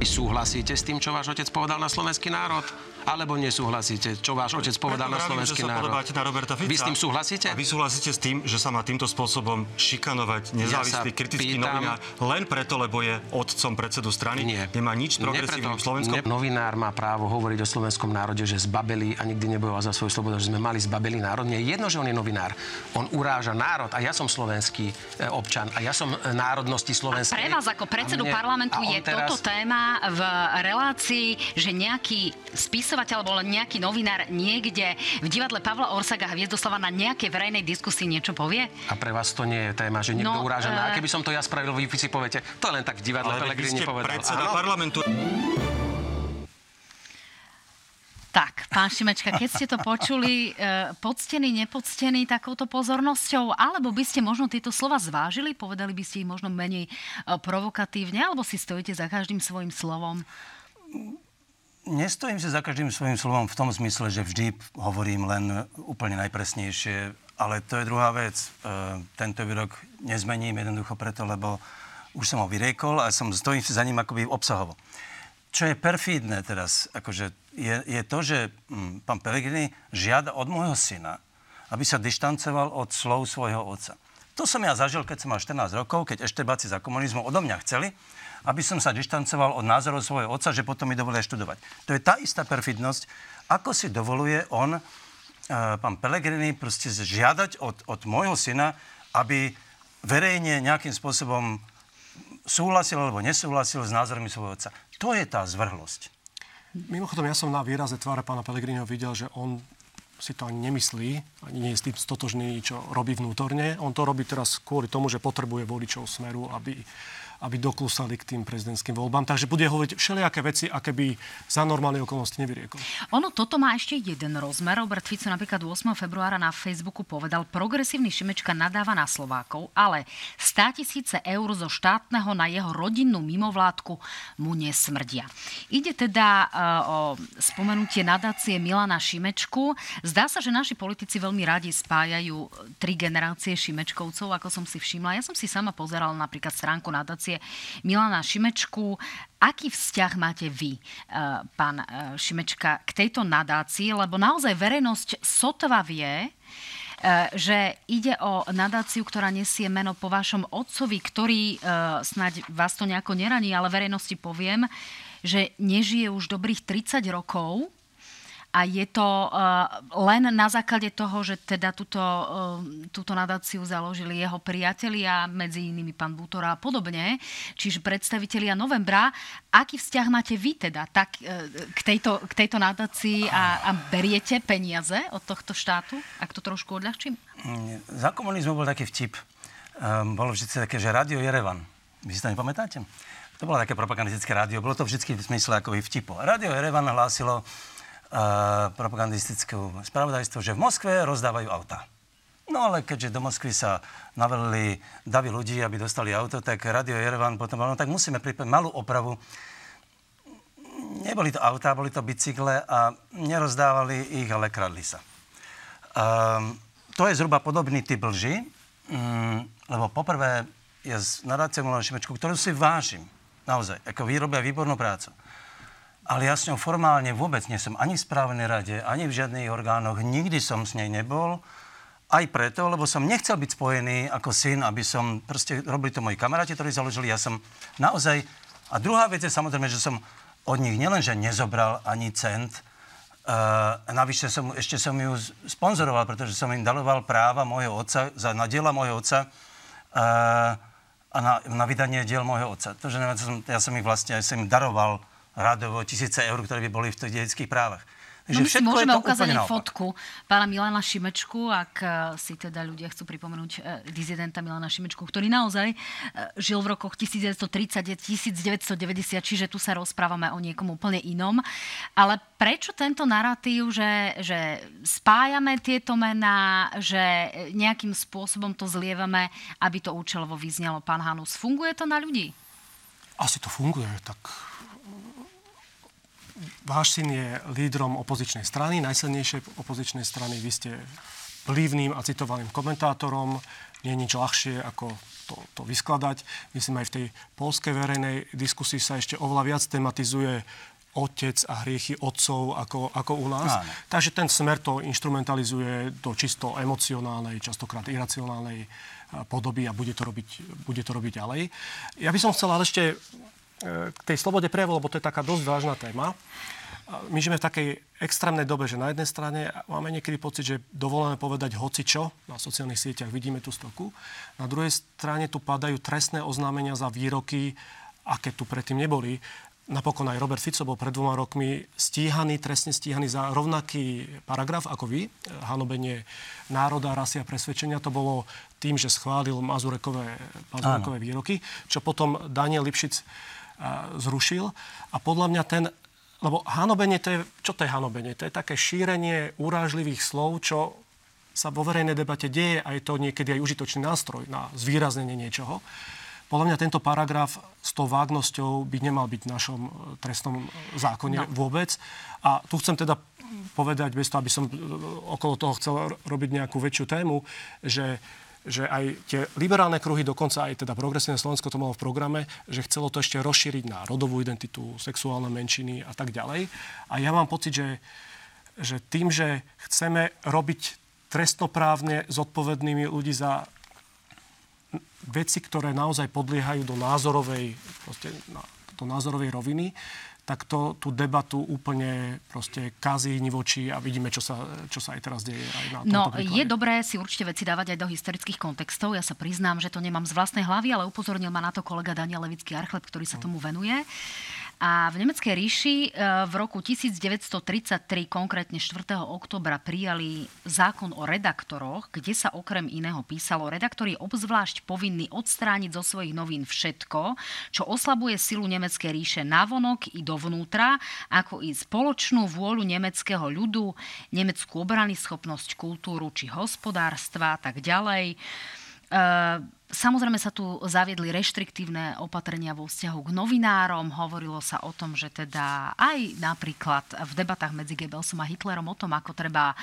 Súhlasíte s tým, čo váš otec povedal na slovenský národ? Alebo nesúhlasíte, čo váš otec povedal na slovenský národ? Na Roberta Fica. Vy s tým súhlasíte? A vy súhlasíte s tým, že sa má týmto spôsobom šikanovať nezávislý ja kritický pýtam... novinár len preto, lebo je otcom predsedu strany? Nie. Nemá nič progresívnym v Slovenskom... Ne... Novinár má právo hovoriť o slovenskom národe, že zbabelí a nikdy nebojoval za svoju slobodu, že sme mali zbabelý národ. Nie je jedno, že on je novinár. On uráža národ a ja som slovenský občan a ja som národnosti slovenskej. A pre vás ako predsedu mne... parlamentu je teraz... toto téma v relácii, že nejaký spis alebo len nejaký novinár niekde v divadle Pavla Orsaga Hviezdoslava na nejakej verejnej diskusii niečo povie? A pre vás to nie je téma, že niekto no, uráža národ. Keby som to ja spravil, vy si poviete, to len tak v divadle Pellegrini povedal. Ale vy ste predseda parlamentu. Tak, pán Šimečka, keď ste to počuli, eh, poctený, nepoctený takouto pozornosťou, alebo by ste možno tieto slova zvážili, povedali by ste ich možno menej eh, provokatívne, alebo si stojíte za každým svojím slovom? Nestojím si za každým svojím slovom v tom zmysle, že vždy hovorím len úplne najpresnejšie, ale to je druhá vec. E, tento výrok nezmením jednoducho preto, lebo už som ho vyriekol a som, stojím si za ním akoby obsahovo. Čo je perfídne teraz, akože je, je to, že hm, pán Pellegrini žiada od môjho syna, aby sa dištancoval od slov svojho otca. To som ja zažil, keď som mal štrnásť rokov, keď eštebáci za komunizmu odo mňa chceli, aby som sa dištancoval od názorov svojho otca, že potom mi dovolia študovať. To je tá istá perfidnosť, ako si dovoluje on, e, pán Pellegrini, proste žiadať od, od môjho syna, aby verejne nejakým spôsobom súhlasil alebo nesúhlasil s názormi svojho otca. To je tá zvrhlosť. Mimochodom, ja som na výraze tváre pána Pellegriniho videl, že on si to ani nemyslí, ani nie je s tým stotožný, čo robí vnútorne. On to robí teraz kvôli tomu, že potrebuje voličov Smeru, aby, aby doklusali k tým prezidentským voľbám. Takže bude hovoriť všelijaké veci, aké by za normálne okolnosti nevyriekol. Ono toto má ešte jeden rozmer. Robert Fico napríklad ôsmeho februára na Facebooku povedal: progresívny Šimečka nadáva na Slovákov, ale sto tisíc eur zo štátneho na jeho rodinnú mimovládku mu nesmrdia. Ide teda o spomenutie nadácie Milana Šimečku. Zdá sa, že naši politici veľmi radi spájajú tri generácie Šimečkovcov, ako som si všimla. Ja som si sama pozerala napríklad stránku nadácie Milana Šimečku. Aký vzťah máte vy, pán Šimečka, k tejto nadácii? Lebo naozaj verejnosť sotva vie, že ide o nadáciu, ktorá nesie meno po vašom otcovi, ktorý, snáď vás to nejako neraní, ale verejnosti poviem, že nežije už dobrých tridsať rokov. A je to uh, len na základe toho, že teda túto, uh, túto nadáciu založili jeho priatelia, medzi inými pán Bútora a podobne, čiže predstavitelia Novembra. Aký vzťah máte vy teda tak, uh, k, tejto, k tejto nadácii a, a beriete peniaze od tohto štátu? Ak to trošku odľahčím. Za komunizmu bol taký vtip. Um, bolo vždy také, že Rádio Jerevan. Vy si to nepamätáte? To bolo také propagandistické rádio. Bolo to vždy v smysle akoby vtipo. Rádio Jerevan hlásilo Uh, propagandistické spravodajstvo, že v Moskve rozdávajú auta. No ale keďže do Moskvy sa navelili davy ľudí, aby dostali auto, tak Radio Jerevan potom no tak musíme pripraviť malú opravu. Neboli to auta, boli to bicykle a nerozdávali ich, ale kradli sa. Um, to je zhruba podobný typ lži, um, lebo poprvé je z nadácie Milana Šimečku, ktorú si vážim, naozaj, ako robia výbornú prácu. Ale ja s ňou formálne vôbec nie som ani v správnej rade, ani v žiadnych orgánoch. Nikdy som s nej nebol. Aj preto, lebo som nechcel byť spojený ako syn, aby som proste robili to moji kamaráti, ktorí založili. Ja som naozaj... A druhá vec je samozrejme, že som od nich nielenže nezobral ani cent. Uh, navyše som, ešte som ju sponzoroval, pretože som im daroval práva môjho otca, za, na diela môjho otca uh, a na, na vydanie diel môjho otca. Takže ja som ich vlastne, ja som im daroval radovo tisíce eur, ktoré by boli v tých dedických právach. Takže no my si môžeme ukázať fotku pána Milana Šimečku, ak si teda ľudia chcú pripomenúť e, dizidenta Milana Šimečku, ktorý naozaj e, žil v rokoch devätnásťstotridsať devätnásťstodeväťdesiat, čiže tu sa rozprávame o niekom úplne inom. Ale prečo tento narratív, že, že spájame tieto mená, že nejakým spôsobom to zlievame, aby to účelovo vyznelo? Pán Hanuš, funguje to na ľudí? Asi to funguje, tak... Váš syn je lídrom opozičnej strany, najsilnejšej opozičnej strany. Vy ste vplyvným a citovaným komentátorom. Nie je nič ľahšie, ako to, to vyskladať. Myslím, aj v tej poľskej verejnej diskusii sa ešte oveľa viac tematizuje otec a hriechy otcov ako, ako u nás. Áno. Takže ten Smer to inštrumentalizuje do čisto emocionálnej, častokrát iracionálnej podoby a bude to robiť, bude to robiť ďalej. Ja by som chcel ale ešte... k tej slobode prejavu, lebo to je taká dosť vážna téma. My žijeme v takej extrémnej dobe, že na jednej strane máme niekedy pocit, že dovolené povedať hocičo, na sociálnych sieťach vidíme tú stoku, na druhej strane tu padajú trestné oznámenia za výroky, aké tu predtým neboli. Napokon aj Robert Fico bol pred dvoma rokmi stíhaný, trestne stíhaný za rovnaký paragraf ako vy. Hanobenie národa, rasy a presvedčenia. To bolo tým, že schválil Mazurekové, Mazurekové výroky, čo potom Daniel Lipšic zrušil. A podľa mňa ten... Lebo hanobenie, to je... Čo to je hanobenie? To je také šírenie urážlivých slov, čo sa vo verejnej debate deje a je to niekedy aj užitočný nástroj na zvýraznenie niečoho. Podľa mňa tento paragraf s tou vágnosťou by nemal byť v našom trestnom zákone no. vôbec. A tu chcem teda povedať, bez toho, aby som okolo toho chcel robiť nejakú väčšiu tému, že že aj tie liberálne kruhy, dokonca aj teda Progresívne Slovensko to malo v programe, že chcelo to ešte rozšíriť na rodovú identitu, sexuálne menšiny a tak ďalej. A ja mám pocit, že, že tým, že chceme robiť trestnoprávne zodpovednými ľudí za veci, ktoré naozaj podliehajú do názorovej, proste, do názorovej roviny, tak to, tú debatu úplne proste kazí, nivočí a vidíme, čo sa, čo sa aj teraz deje aj na tomto no, príklade. No, je dobré si určite veci dávať aj do historických kontextov. Ja sa priznám, že to nemám z vlastnej hlavy, ale upozornil ma na to kolega Daniel Levický-Archleb, ktorý sa tomu venuje. A v nemeckej ríši v roku devätnásť tridsaťtri, konkrétne štvrtého októbra, prijali zákon o redaktoroch, kde sa okrem iného písalo: redaktori obzvlášť povinní odstrániť zo svojich novín všetko, čo oslabuje silu nemeckej ríše navonok i dovnútra, ako i spoločnú vôľu nemeckého ľudu, nemeckú obranyschopnosť, kultúru či hospodárstva a tak ďalej. Samozrejme sa tu zaviedli reštriktívne opatrenia vo vzťahu k novinárom. Hovorilo sa o tom, že teda aj napríklad v debatách medzi Goebbelsom a Hitlerom o tom, ako treba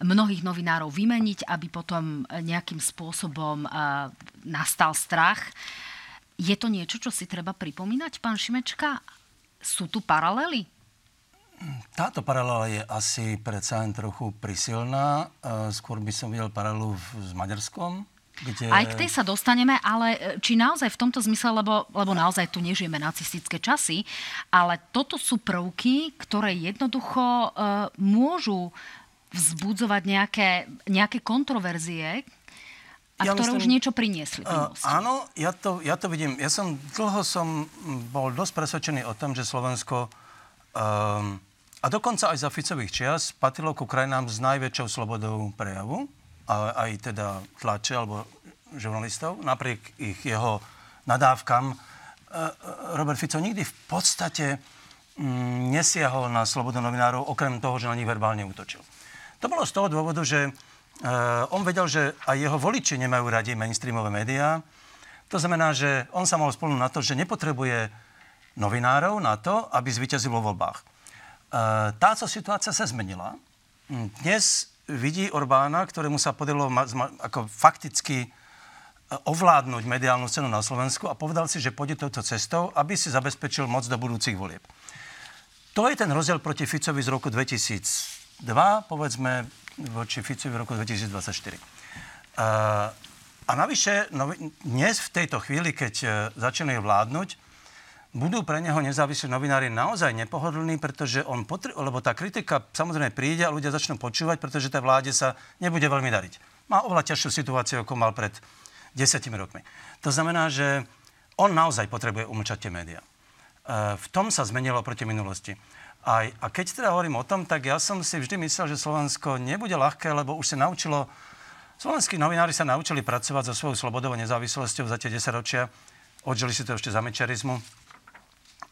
mnohých novinárov vymeniť, aby potom nejakým spôsobom nastal strach. Je to niečo, čo si treba pripomínať, pán Šimečka? Sú tu paralely? Táto paralela je asi predsa len trochu prisilná. Skôr by som videl paralelu s Maďarskom. Kde... Aj k tej sa dostaneme, ale či naozaj v tomto zmysle, lebo, lebo naozaj tu nežijeme nacistické časy, ale toto sú prvky, ktoré jednoducho e, môžu vzbudzovať nejaké, nejaké kontroverzie, a ja ktoré myslím, už niečo priniesli. Uh, áno, ja to, ja to vidím. Ja som dlho som bol dosť presvedčený o tom, že Slovensko um, a dokonca aj za Ficových čias patrilo k krajinám s najväčšou slobodou prejavu. A aj teda tlače alebo žurnalistov, napriek ich jeho nadávkam. Robert Fico nikdy v podstate nesiahol na slobodu novinárov, okrem toho, že na nich verbálne útočil. To bolo z toho dôvodu, že on vedel, že aj jeho voliči nemajú radi mainstreamové médiá. To znamená, že on sa mal spolnúť na to, že nepotrebuje novinárov na to, aby zvíťazil vo voľbách. Táto situácia sa zmenila. Dnes vidí Orbána, ktorému sa podarilo ma- ma- ako fakticky ovládnuť mediálnu scénu na Slovensku a povedal si, že pôjde touto cestou, aby si zabezpečil moc do budúcich volieb. To je ten rozdiel proti Ficovi z roku dvetisícdva, povedzme, voči Ficovi v roku dvetisícdvadsaťštyri. Uh, a navyše, no, dnes v tejto chvíli, keď uh, začínajú vládnuť, budú pre neho nezávislí novinári naozaj nepohodlní, pretože on potr- lebo tá kritika samozrejme príde a ľudia začnú počúvať, pretože tá vláde sa nebude veľmi dariť. Má oveľa ťažšiu situáciu, ako mal pred desiatimi rokmi. To znamená, že on naozaj potrebuje umlčať tie médiá. E, v tom sa zmenilo proti minulosti. Aj, a keď teda hovorím o tom, tak ja som si vždy myslel, že Slovensko nebude ľahké, lebo už sa naučilo... Slovenskí novinári sa naučili pracovať so svojou slobodou a nezávislosťou za tie desaťročia. Odžili si to ešte za mečiarizmu.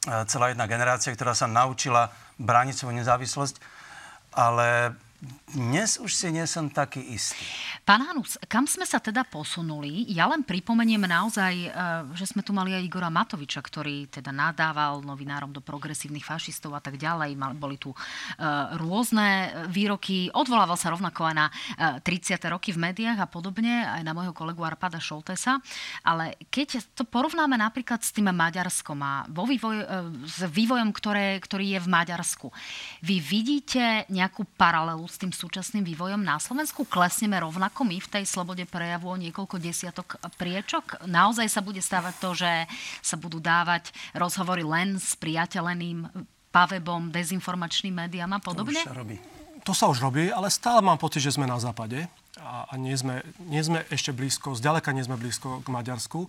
Celá jedna generácia, ktorá sa naučila brániť svoju nezávislosť, ale dnes už si nie som taký istý. Pán Hanuš, kam sme sa teda posunuli? Ja len pripomeniem naozaj, že sme tu mali aj Igora Matoviča, ktorý teda nadával novinárom do progresívnych fašistov a tak ďalej. Boli tu rôzne výroky. Odvolával sa rovnako aj na tridsiate roky v médiách a podobne, aj na môjho kolegu Arpada Šoltesa. Ale keď to porovnáme napríklad s tým Maďarskom a vo vývoj, s vývojom, ktoré, ktorý je v Maďarsku, vy vidíte nejakú paralelu s tým súčasným vývojom na Slovensku? Klesneme rovnako my v tej slobode prejavu o niekoľko desiatok priečok? Naozaj sa bude stávať to, že sa budú dávať rozhovory len s priateľeným pavebom, dezinformačným médiám a podobne? To už sa robí. To sa už robí, ale stále mám pocit, že sme na západe a, a nie, sme, nie sme ešte blízko, zďaleka nie sme blízko k Maďarsku.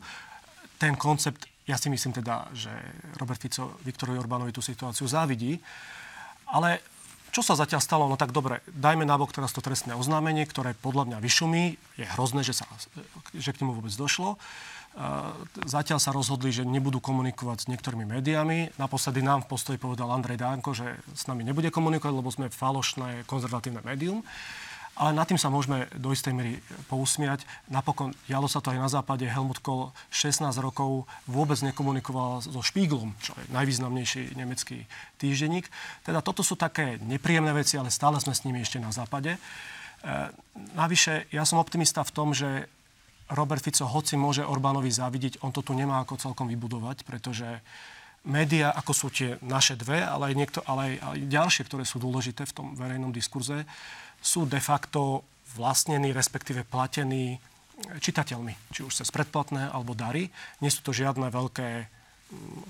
Ten koncept, ja si myslím teda, že Robert Fico Viktorovi Orbánovi tú situáciu závidí, ale... Čo sa zatiaľ stalo? No tak dobre, dajme nabok teraz to trestné oznámenie, ktoré podľa mňa vyšumí. Je hrozné, že, sa, že k nemu vôbec došlo. Zatiaľ sa rozhodli, že nebudú komunikovať s niektorými médiami. Naposledy nám v Postoji povedal Andrej Dánko, že s nami nebude komunikovať, lebo sme falošné konzervatívne médium. Ale nad tým sa môžeme do istej miery pousmiať. Napokon, jalo sa to aj na západe, Helmut Kohl šestnásť rokov vôbec nekomunikoval so Spiegelom, čo je najvýznamnejší nemecký týždenník. Teda toto sú také nepríjemné veci, ale stále sme s nimi ešte na západe. E, navyše, ja som optimista v tom, že Robert Fico, hoci môže Orbánovi závidiť, on to tu nemá ako celkom vybudovať, pretože média, ako sú tie naše dve, ale aj, niekto, ale aj, aj ďalšie, ktoré sú dôležité v tom verejnom diskurze, sú de facto vlastnení, respektíve platení čitateľmi. Či už cez predplatné alebo dary. Nie sú to žiadne veľké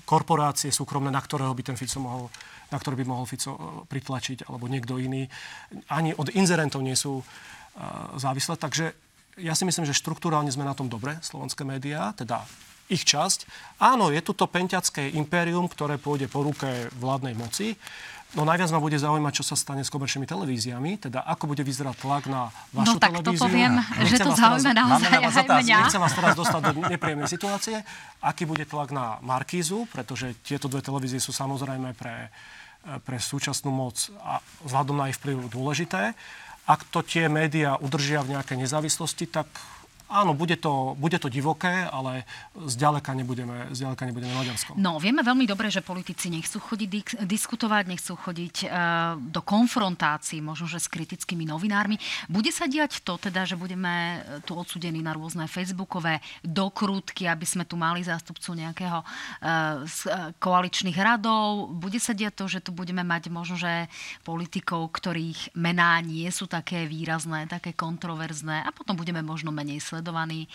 korporácie súkromné, na ktorého by ten Fico mohol, na ktoré by mohol Fico pritlačiť, alebo niekto iný. Ani od inzerentov nie sú uh, závislé. Takže ja si myslím, že štruktúrálne sme na tom dobre, slovenské médiá, teda ich časť. Áno, je tu to penťacké impérium, ktoré pôjde po ruke vládnej moci. No najviac ma bude zaujímať, čo sa stane s komerčnými televíziami, teda ako bude vyzerať tlak na vašu televíziu. No tak televíziu. To poviem, nechcem že to zaujíma naozaj aj mňa. Nechcem vás teraz dostať do nepríjemnej situácie. Aký bude tlak na Markízu, pretože tieto dve televízie sú samozrejme pre, pre súčasnú moc a vzhľadom na ich vplyv dôležité. Ak to tie médiá udržia v nejakej nezávislosti, tak áno, bude to, bude to divoké, ale zďaleka nebudeme, zďaleka nebudeme Maďarskom. No, vieme veľmi dobre, že politici nechcú chodiť di- diskutovať, nechcú chodiť e, do konfrontácií, možno, že s kritickými novinármi. Bude sa diať to, teda, že budeme tu odsúdení na rôzne facebookové dokrutky, aby sme tu mali zástupcu nejakého e, z koaličných radov. Bude sa diať to, že tu budeme mať možno, že politikov, ktorých mená nie sú také výrazné, také kontroverzné a potom budeme možno menej sledovať. Sledovaný.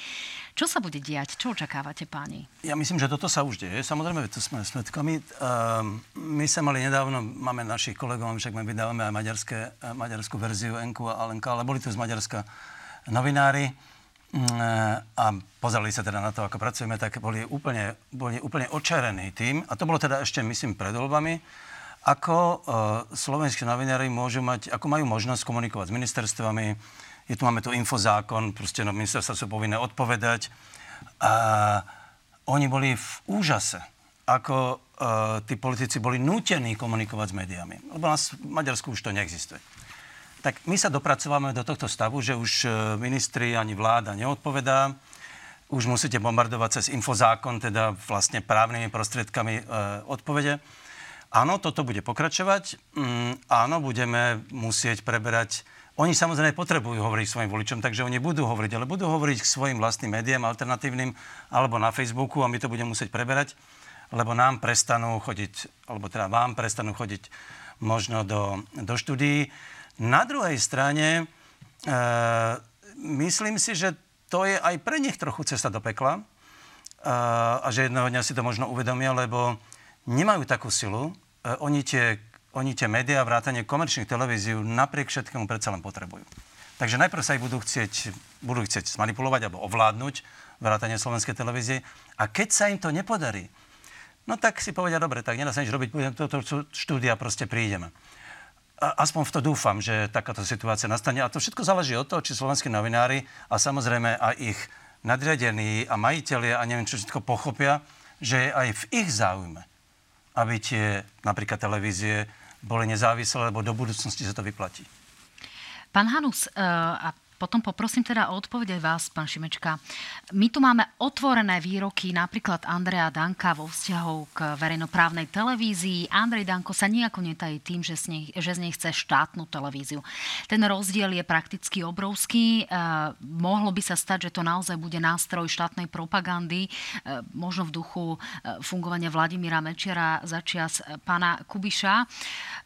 Čo sa bude diať? Čo očakávate, páni? Ja myslím, že toto sa už deje. Samozrejme, to sme svedkami. Uh, my sme mali nedávno, máme našich kolegov, však my vydávame aj maďarské, maďarskú verziu en ká a el en ká, ale boli tu z Maďarska novinári uh, a pozerali sa teda na to, ako pracujeme, tak boli úplne, boli úplne očarení tým, a to bolo teda ešte, myslím, pred voľbami, ako uh, slovenskí novinári môžu mať, ako majú možnosť komunikovať s ministerstvami. Je tu, máme tu Infozákon, proste no, ministerstva sú povinné odpovedať. A oni boli v úžase, ako uh, tí politici boli nútení komunikovať s médiami. Lebo nás v Maďarsku už to neexistuje. Tak my sa dopracovávame do tohto stavu, že už ministri ani vláda neodpovedá. Už musíte bombardovať cez Infozákon, teda vlastne právnymi prostriedkami uh, odpovede. Áno, toto bude pokračovať. Mm, áno, budeme musieť preberať. Oni samozrejme potrebujú hovoriť svojim voličom, takže oni budú hovoriť, ale budú hovoriť k svojim vlastným médiám, alternatívnym, alebo na Facebooku, a my to budeme musieť preberať, lebo nám prestanú chodiť, alebo teda vám prestanú chodiť možno do, do štúdií. Na druhej strane, e, myslím si, že to je aj pre nich trochu cesta do pekla, e, a že jednoho dňa si to možno uvedomia, lebo nemajú takú silu, e, oni tie Oni tie médiá, vrátane komerčných televízií napriek všetkému predsa len potrebujú. Takže najprv sa ich budú chcieť, budú chcieť manipulovať alebo ovládnuť vrátane slovenskej televízie. A keď sa im to nepodarí, no tak si povedia, dobre, tak nedá sa nič robiť, budem toto štúdia, proste prídeme. A aspoň v to dúfam, že takáto situácia nastane. A to všetko záleží od toho, či slovenskí novinári a samozrejme aj ich nadriadení a majitelia a neviem čo všetko pochopia, že je aj v ich záujme, aby tie napríklad televízie boli nezávislé, lebo do budúcnosti sa to vyplatí. Pán Hanuš, a potom poprosím teda o odpoveď aj vás, pán Šimečka. My tu máme otvorené výroky napríklad Andreja Danka vo vzťahu k verejnoprávnej televízii. Andrej Danko sa nejako netají tým, že z nej, že z nej chce štátnu televíziu. Ten rozdiel je prakticky obrovský. E, mohlo by sa stať, že to naozaj bude nástroj štátnej propagandy, e, možno v duchu fungovania Vladimíra Mečiara začias pána Kubiša.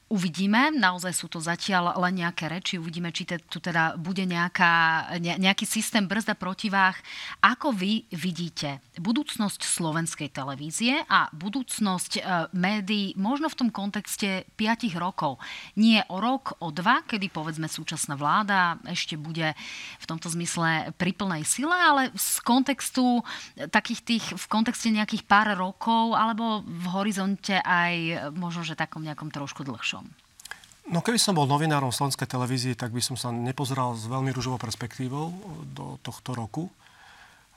Uvidíme, naozaj sú to zatiaľ len nejaké reči, uvidíme, či te, tu teda bude nejaká, ne, nejaký systém brzd a protiváh. Ako vy vidíte budúcnosť slovenskej televízie a budúcnosť e, médií možno v tom kontexte piatich rokov? Nie o rok, o dva, kedy povedzme súčasná vláda ešte bude v tomto zmysle pri plnej sile, ale z kontextu takých tých, v kontexte nejakých pár rokov alebo v horizonte aj možno, že takom nejakom trošku dlhšom. No keby som bol novinárom slovenskej televízie, tak by som sa nepozeral s veľmi ružovou perspektívou do tohto roku,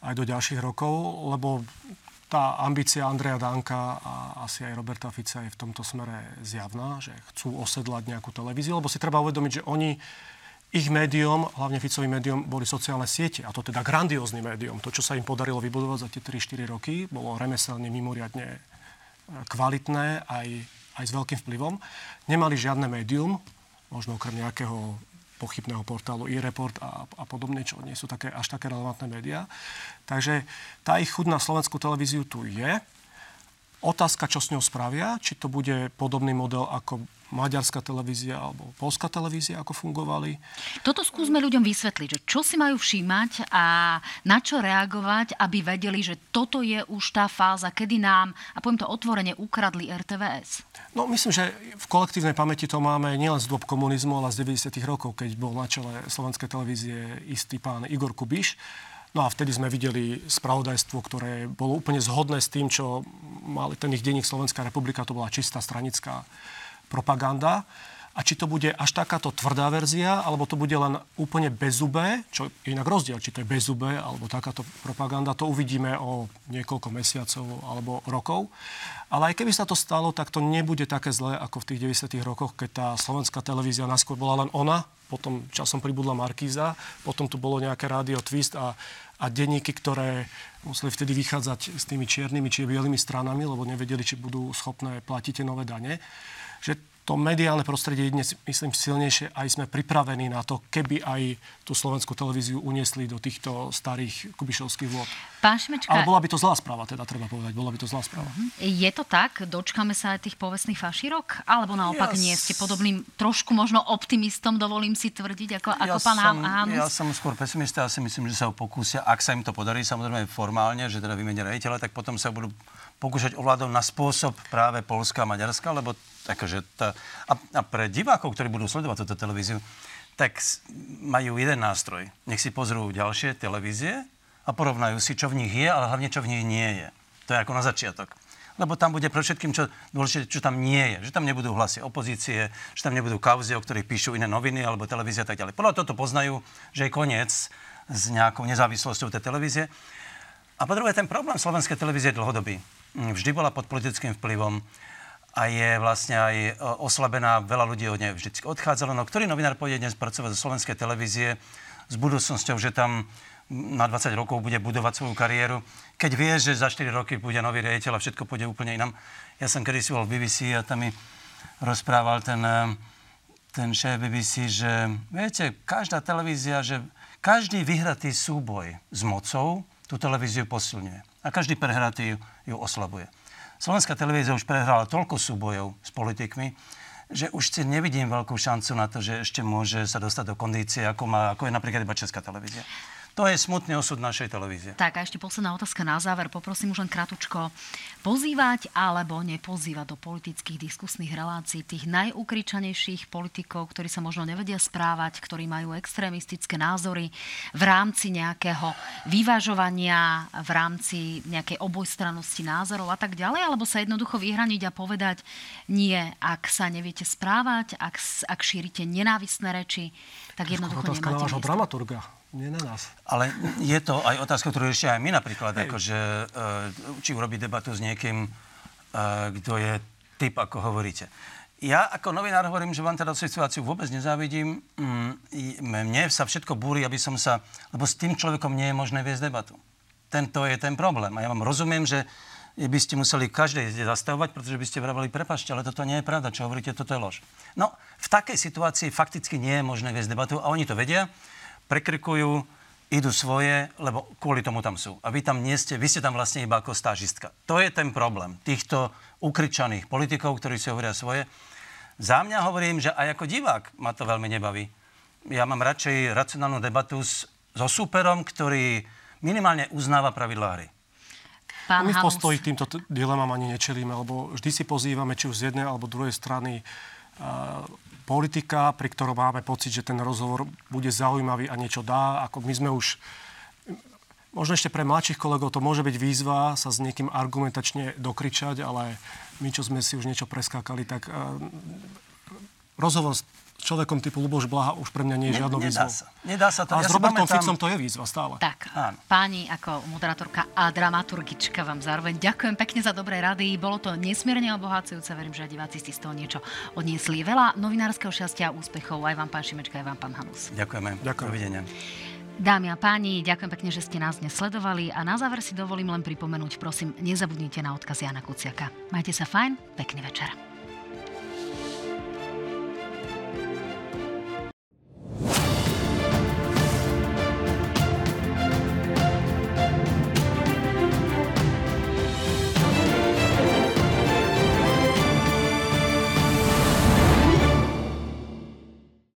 aj do ďalších rokov, lebo tá ambícia Andreja Danka a asi aj Roberta Fica je v tomto smere zjavná, že chcú osedlať nejakú televíziu, lebo si treba uvedomiť, že oni, ich médium, hlavne Ficový médium, boli sociálne siete, a to teda grandiózny médium. To, čo sa im podarilo vybudovať za tie tri štyri roky, bolo remeselne mimoriadne kvalitné, aj... aj s veľkým vplyvom. Nemali žiadne médium, možno okrem nejakého pochybného portálu e-report a, a podobne, čo nie sú také, až také relevantné médiá. Takže tá ich chuť na slovenskú televíziu tu je. Otázka, čo s ňou spravia, či to bude podobný model ako maďarská televízia alebo poľská televízia, ako fungovali. Toto skúsme ľuďom vysvetliť, že čo si majú všímať a na čo reagovať, aby vedeli, že toto je už tá fáza, kedy nám, a poviem to otvorene, ukradli er té vé es. No myslím, že v kolektívnej pamäti to máme nielen z dôb komunizmu, ale z deväťdesiatych rokov, keď bol na čele slovenskej televízie istý pán Igor Kubiš. No a vtedy sme videli spravodajstvo, ktoré bolo úplne zhodné s tým, čo mal ten ich denník Slovenská republika, to bola čistá stranická propaganda. A či to bude až takáto tvrdá verzia, alebo to bude len úplne bezubé, čo je inak rozdiel, či to je bezubé, alebo takáto propaganda, to uvidíme o niekoľko mesiacov alebo rokov. Ale aj keby sa to stalo, tak to nebude také zlé ako v tých deväťdesiatych rokoch, keď tá slovenská televízia naskôr bola len ona, potom časom pribudla Markíza, potom tu bolo nejaké rádio Twist a, a denníky, ktoré museli vtedy vychádzať s tými čiernymi či bielými stranami, lebo nevedeli, či budú schopné platiť nové dane. Že to mediálne prostredie je dnes, myslím, silnejšie. Aj sme pripravení na to, keby aj tú slovenskú televíziu uniesli do týchto starých kubišovských vôd. Pán Šimečka... Ale bola by to zlá správa, teda treba povedať. Bola by to zlá správa. Je to tak? Dočkáme sa aj tých povestných fašírok? Alebo naopak ja nie? Ste podobným trošku možno optimistom, dovolím si tvrdiť, ako, ako ja pán Hanuš? Ja som skôr pesimista. Ja si myslím, že sa ho pokúsia, ak sa im to podarí, samozrejme formálne, že teda vymenia riaditeľa, tak potom sa budú pokúšať ovládom na spôsob práve Poľska a Maďarska, lebo takže tá, a, a pre divákov, ktorí budú sledovať túto televíziu, tak majú jeden nástroj. Nech si pozrú ďalšie televízie a porovnajú si, čo v nich je, ale hlavne, čo v nich nie je. To je ako na začiatok. Lebo tam bude pre všetkým, čo dôležité, čo tam nie je. Že tam nebudú hlasy opozície, že tam nebudú kauzy, o ktorých píšu iné noviny alebo televízia a tak ďalej. Podľa toto poznajú, že je koniec s nejakou nezávislosťou tej televízie. A po druhé, ten problém slovenskej televízie je dlhodobý. Vždy bola pod politickým vplyvom a je vlastne aj oslabená. Veľa ľudí od nej vždy odchádzalo. No ktorý novinár pôjde dnes pracovať zo slovenskej televízie s budúcnosťou, že tam na dvadsať rokov bude budovať svoju kariéru, keď vie, že za štyri roky bude nový riaditeľ a všetko pôjde úplne inam. Ja som kedysi bol v bé bé cé a tam mi rozprával ten, ten šéf bé bé cé, že viete, každá televízia, že každý vyhratý súboj s mocou tú televíziu posilňuje. A každý prehratý ju, ju oslabuje. Slovenská televízia už prehrala toľko súbojov s politikmi, že už si nevidím veľkú šancu na to, že ešte môže sa dostať do kondície, ako, má, ako je napríklad iba česká televízia. To je smutný osud našej televízie. Tak a ešte posledná otázka na záver. Poprosím už len kratučko. Pozývať alebo nepozývať do politických diskusných relácií tých najukričanejších politikov, ktorí sa možno nevedia správať, ktorí majú extrémistické názory v rámci nejakého vyvažovania, v rámci nejakej obojstrannosti názorov a tak ďalej, alebo sa jednoducho vyhraniť a povedať nie, ak sa neviete správať, ak, ak šírite nenávistné reči, tak jednoducho nemáte miesto. Otázka na vášho dramaturga. Nie na nás. Ale je to aj otázka, ktorú ešte aj my napríklad, akože, či urobiť debatu s niekým, kto je typ, ako hovoríte. Ja ako novinár hovorím, že vám teda situáciu vôbec nezávidím. Mne sa všetko búri, aby som sa... Lebo s tým človekom nie je možné viesť debatu. Tento je ten problém. A ja vám rozumiem, že by ste museli každej zastavovať, pretože by ste vravali, prepáčte, ale toto nie je pravda, čo hovoríte, toto je lož. No, v takej situácii fakticky nie je možné viesť debatu a oni to vedia. Prekrikujú, idú svoje, lebo kvôli tomu tam sú. A vy tam nie ste, vy ste tam vlastne iba ako stážistka. To je ten problém týchto ukričaných politikov, ktorí si hovoria svoje. Za mňa hovorím, že aj ako divák ma to veľmi nebaví. Ja mám radšej racionálnu debatu s, so súperom, ktorý minimálne uznáva pravidlá hry. Pán My v Postoji týmto dilemám ani nečelíme, lebo vždy si pozývame, či už z jednej alebo druhej strany uh, politika, pri ktorom máme pocit, že ten rozhovor bude zaujímavý a niečo dá. Ako my sme už, možno ešte pre mladších kolegov to môže byť výzva sa s niekým argumentačne dokričať, ale my, čo sme si už niečo preskákali, tak uh, rozhovor s človekom typu Luboš Blaha už pre mňa nie je žiadnou výzvou. Nedá sa. Nedá sa to. A ja s Robertom tam... Ficom to je výzva stále. Tak, áno. Páni, ako moderátorka a dramaturgička vám zároveň ďakujem pekne za dobré rady. Bolo to nesmierne obohacujúce. Verím, že diváci ste z toho niečo odniesli. Veľa novinárskeho šťastia a úspechov aj vám, pán Šimečka, aj vám, pán Hanuš. Ďakujeme. Ďakujem. Dovidenia. Dámy a páni, ďakujem pekne, že ste nás dnes sledovali a na záver si dovolím len pripomenúť, prosím, nezabudnite na odkaz Jána Kuciaka. Majte sa fajn, pekný večer.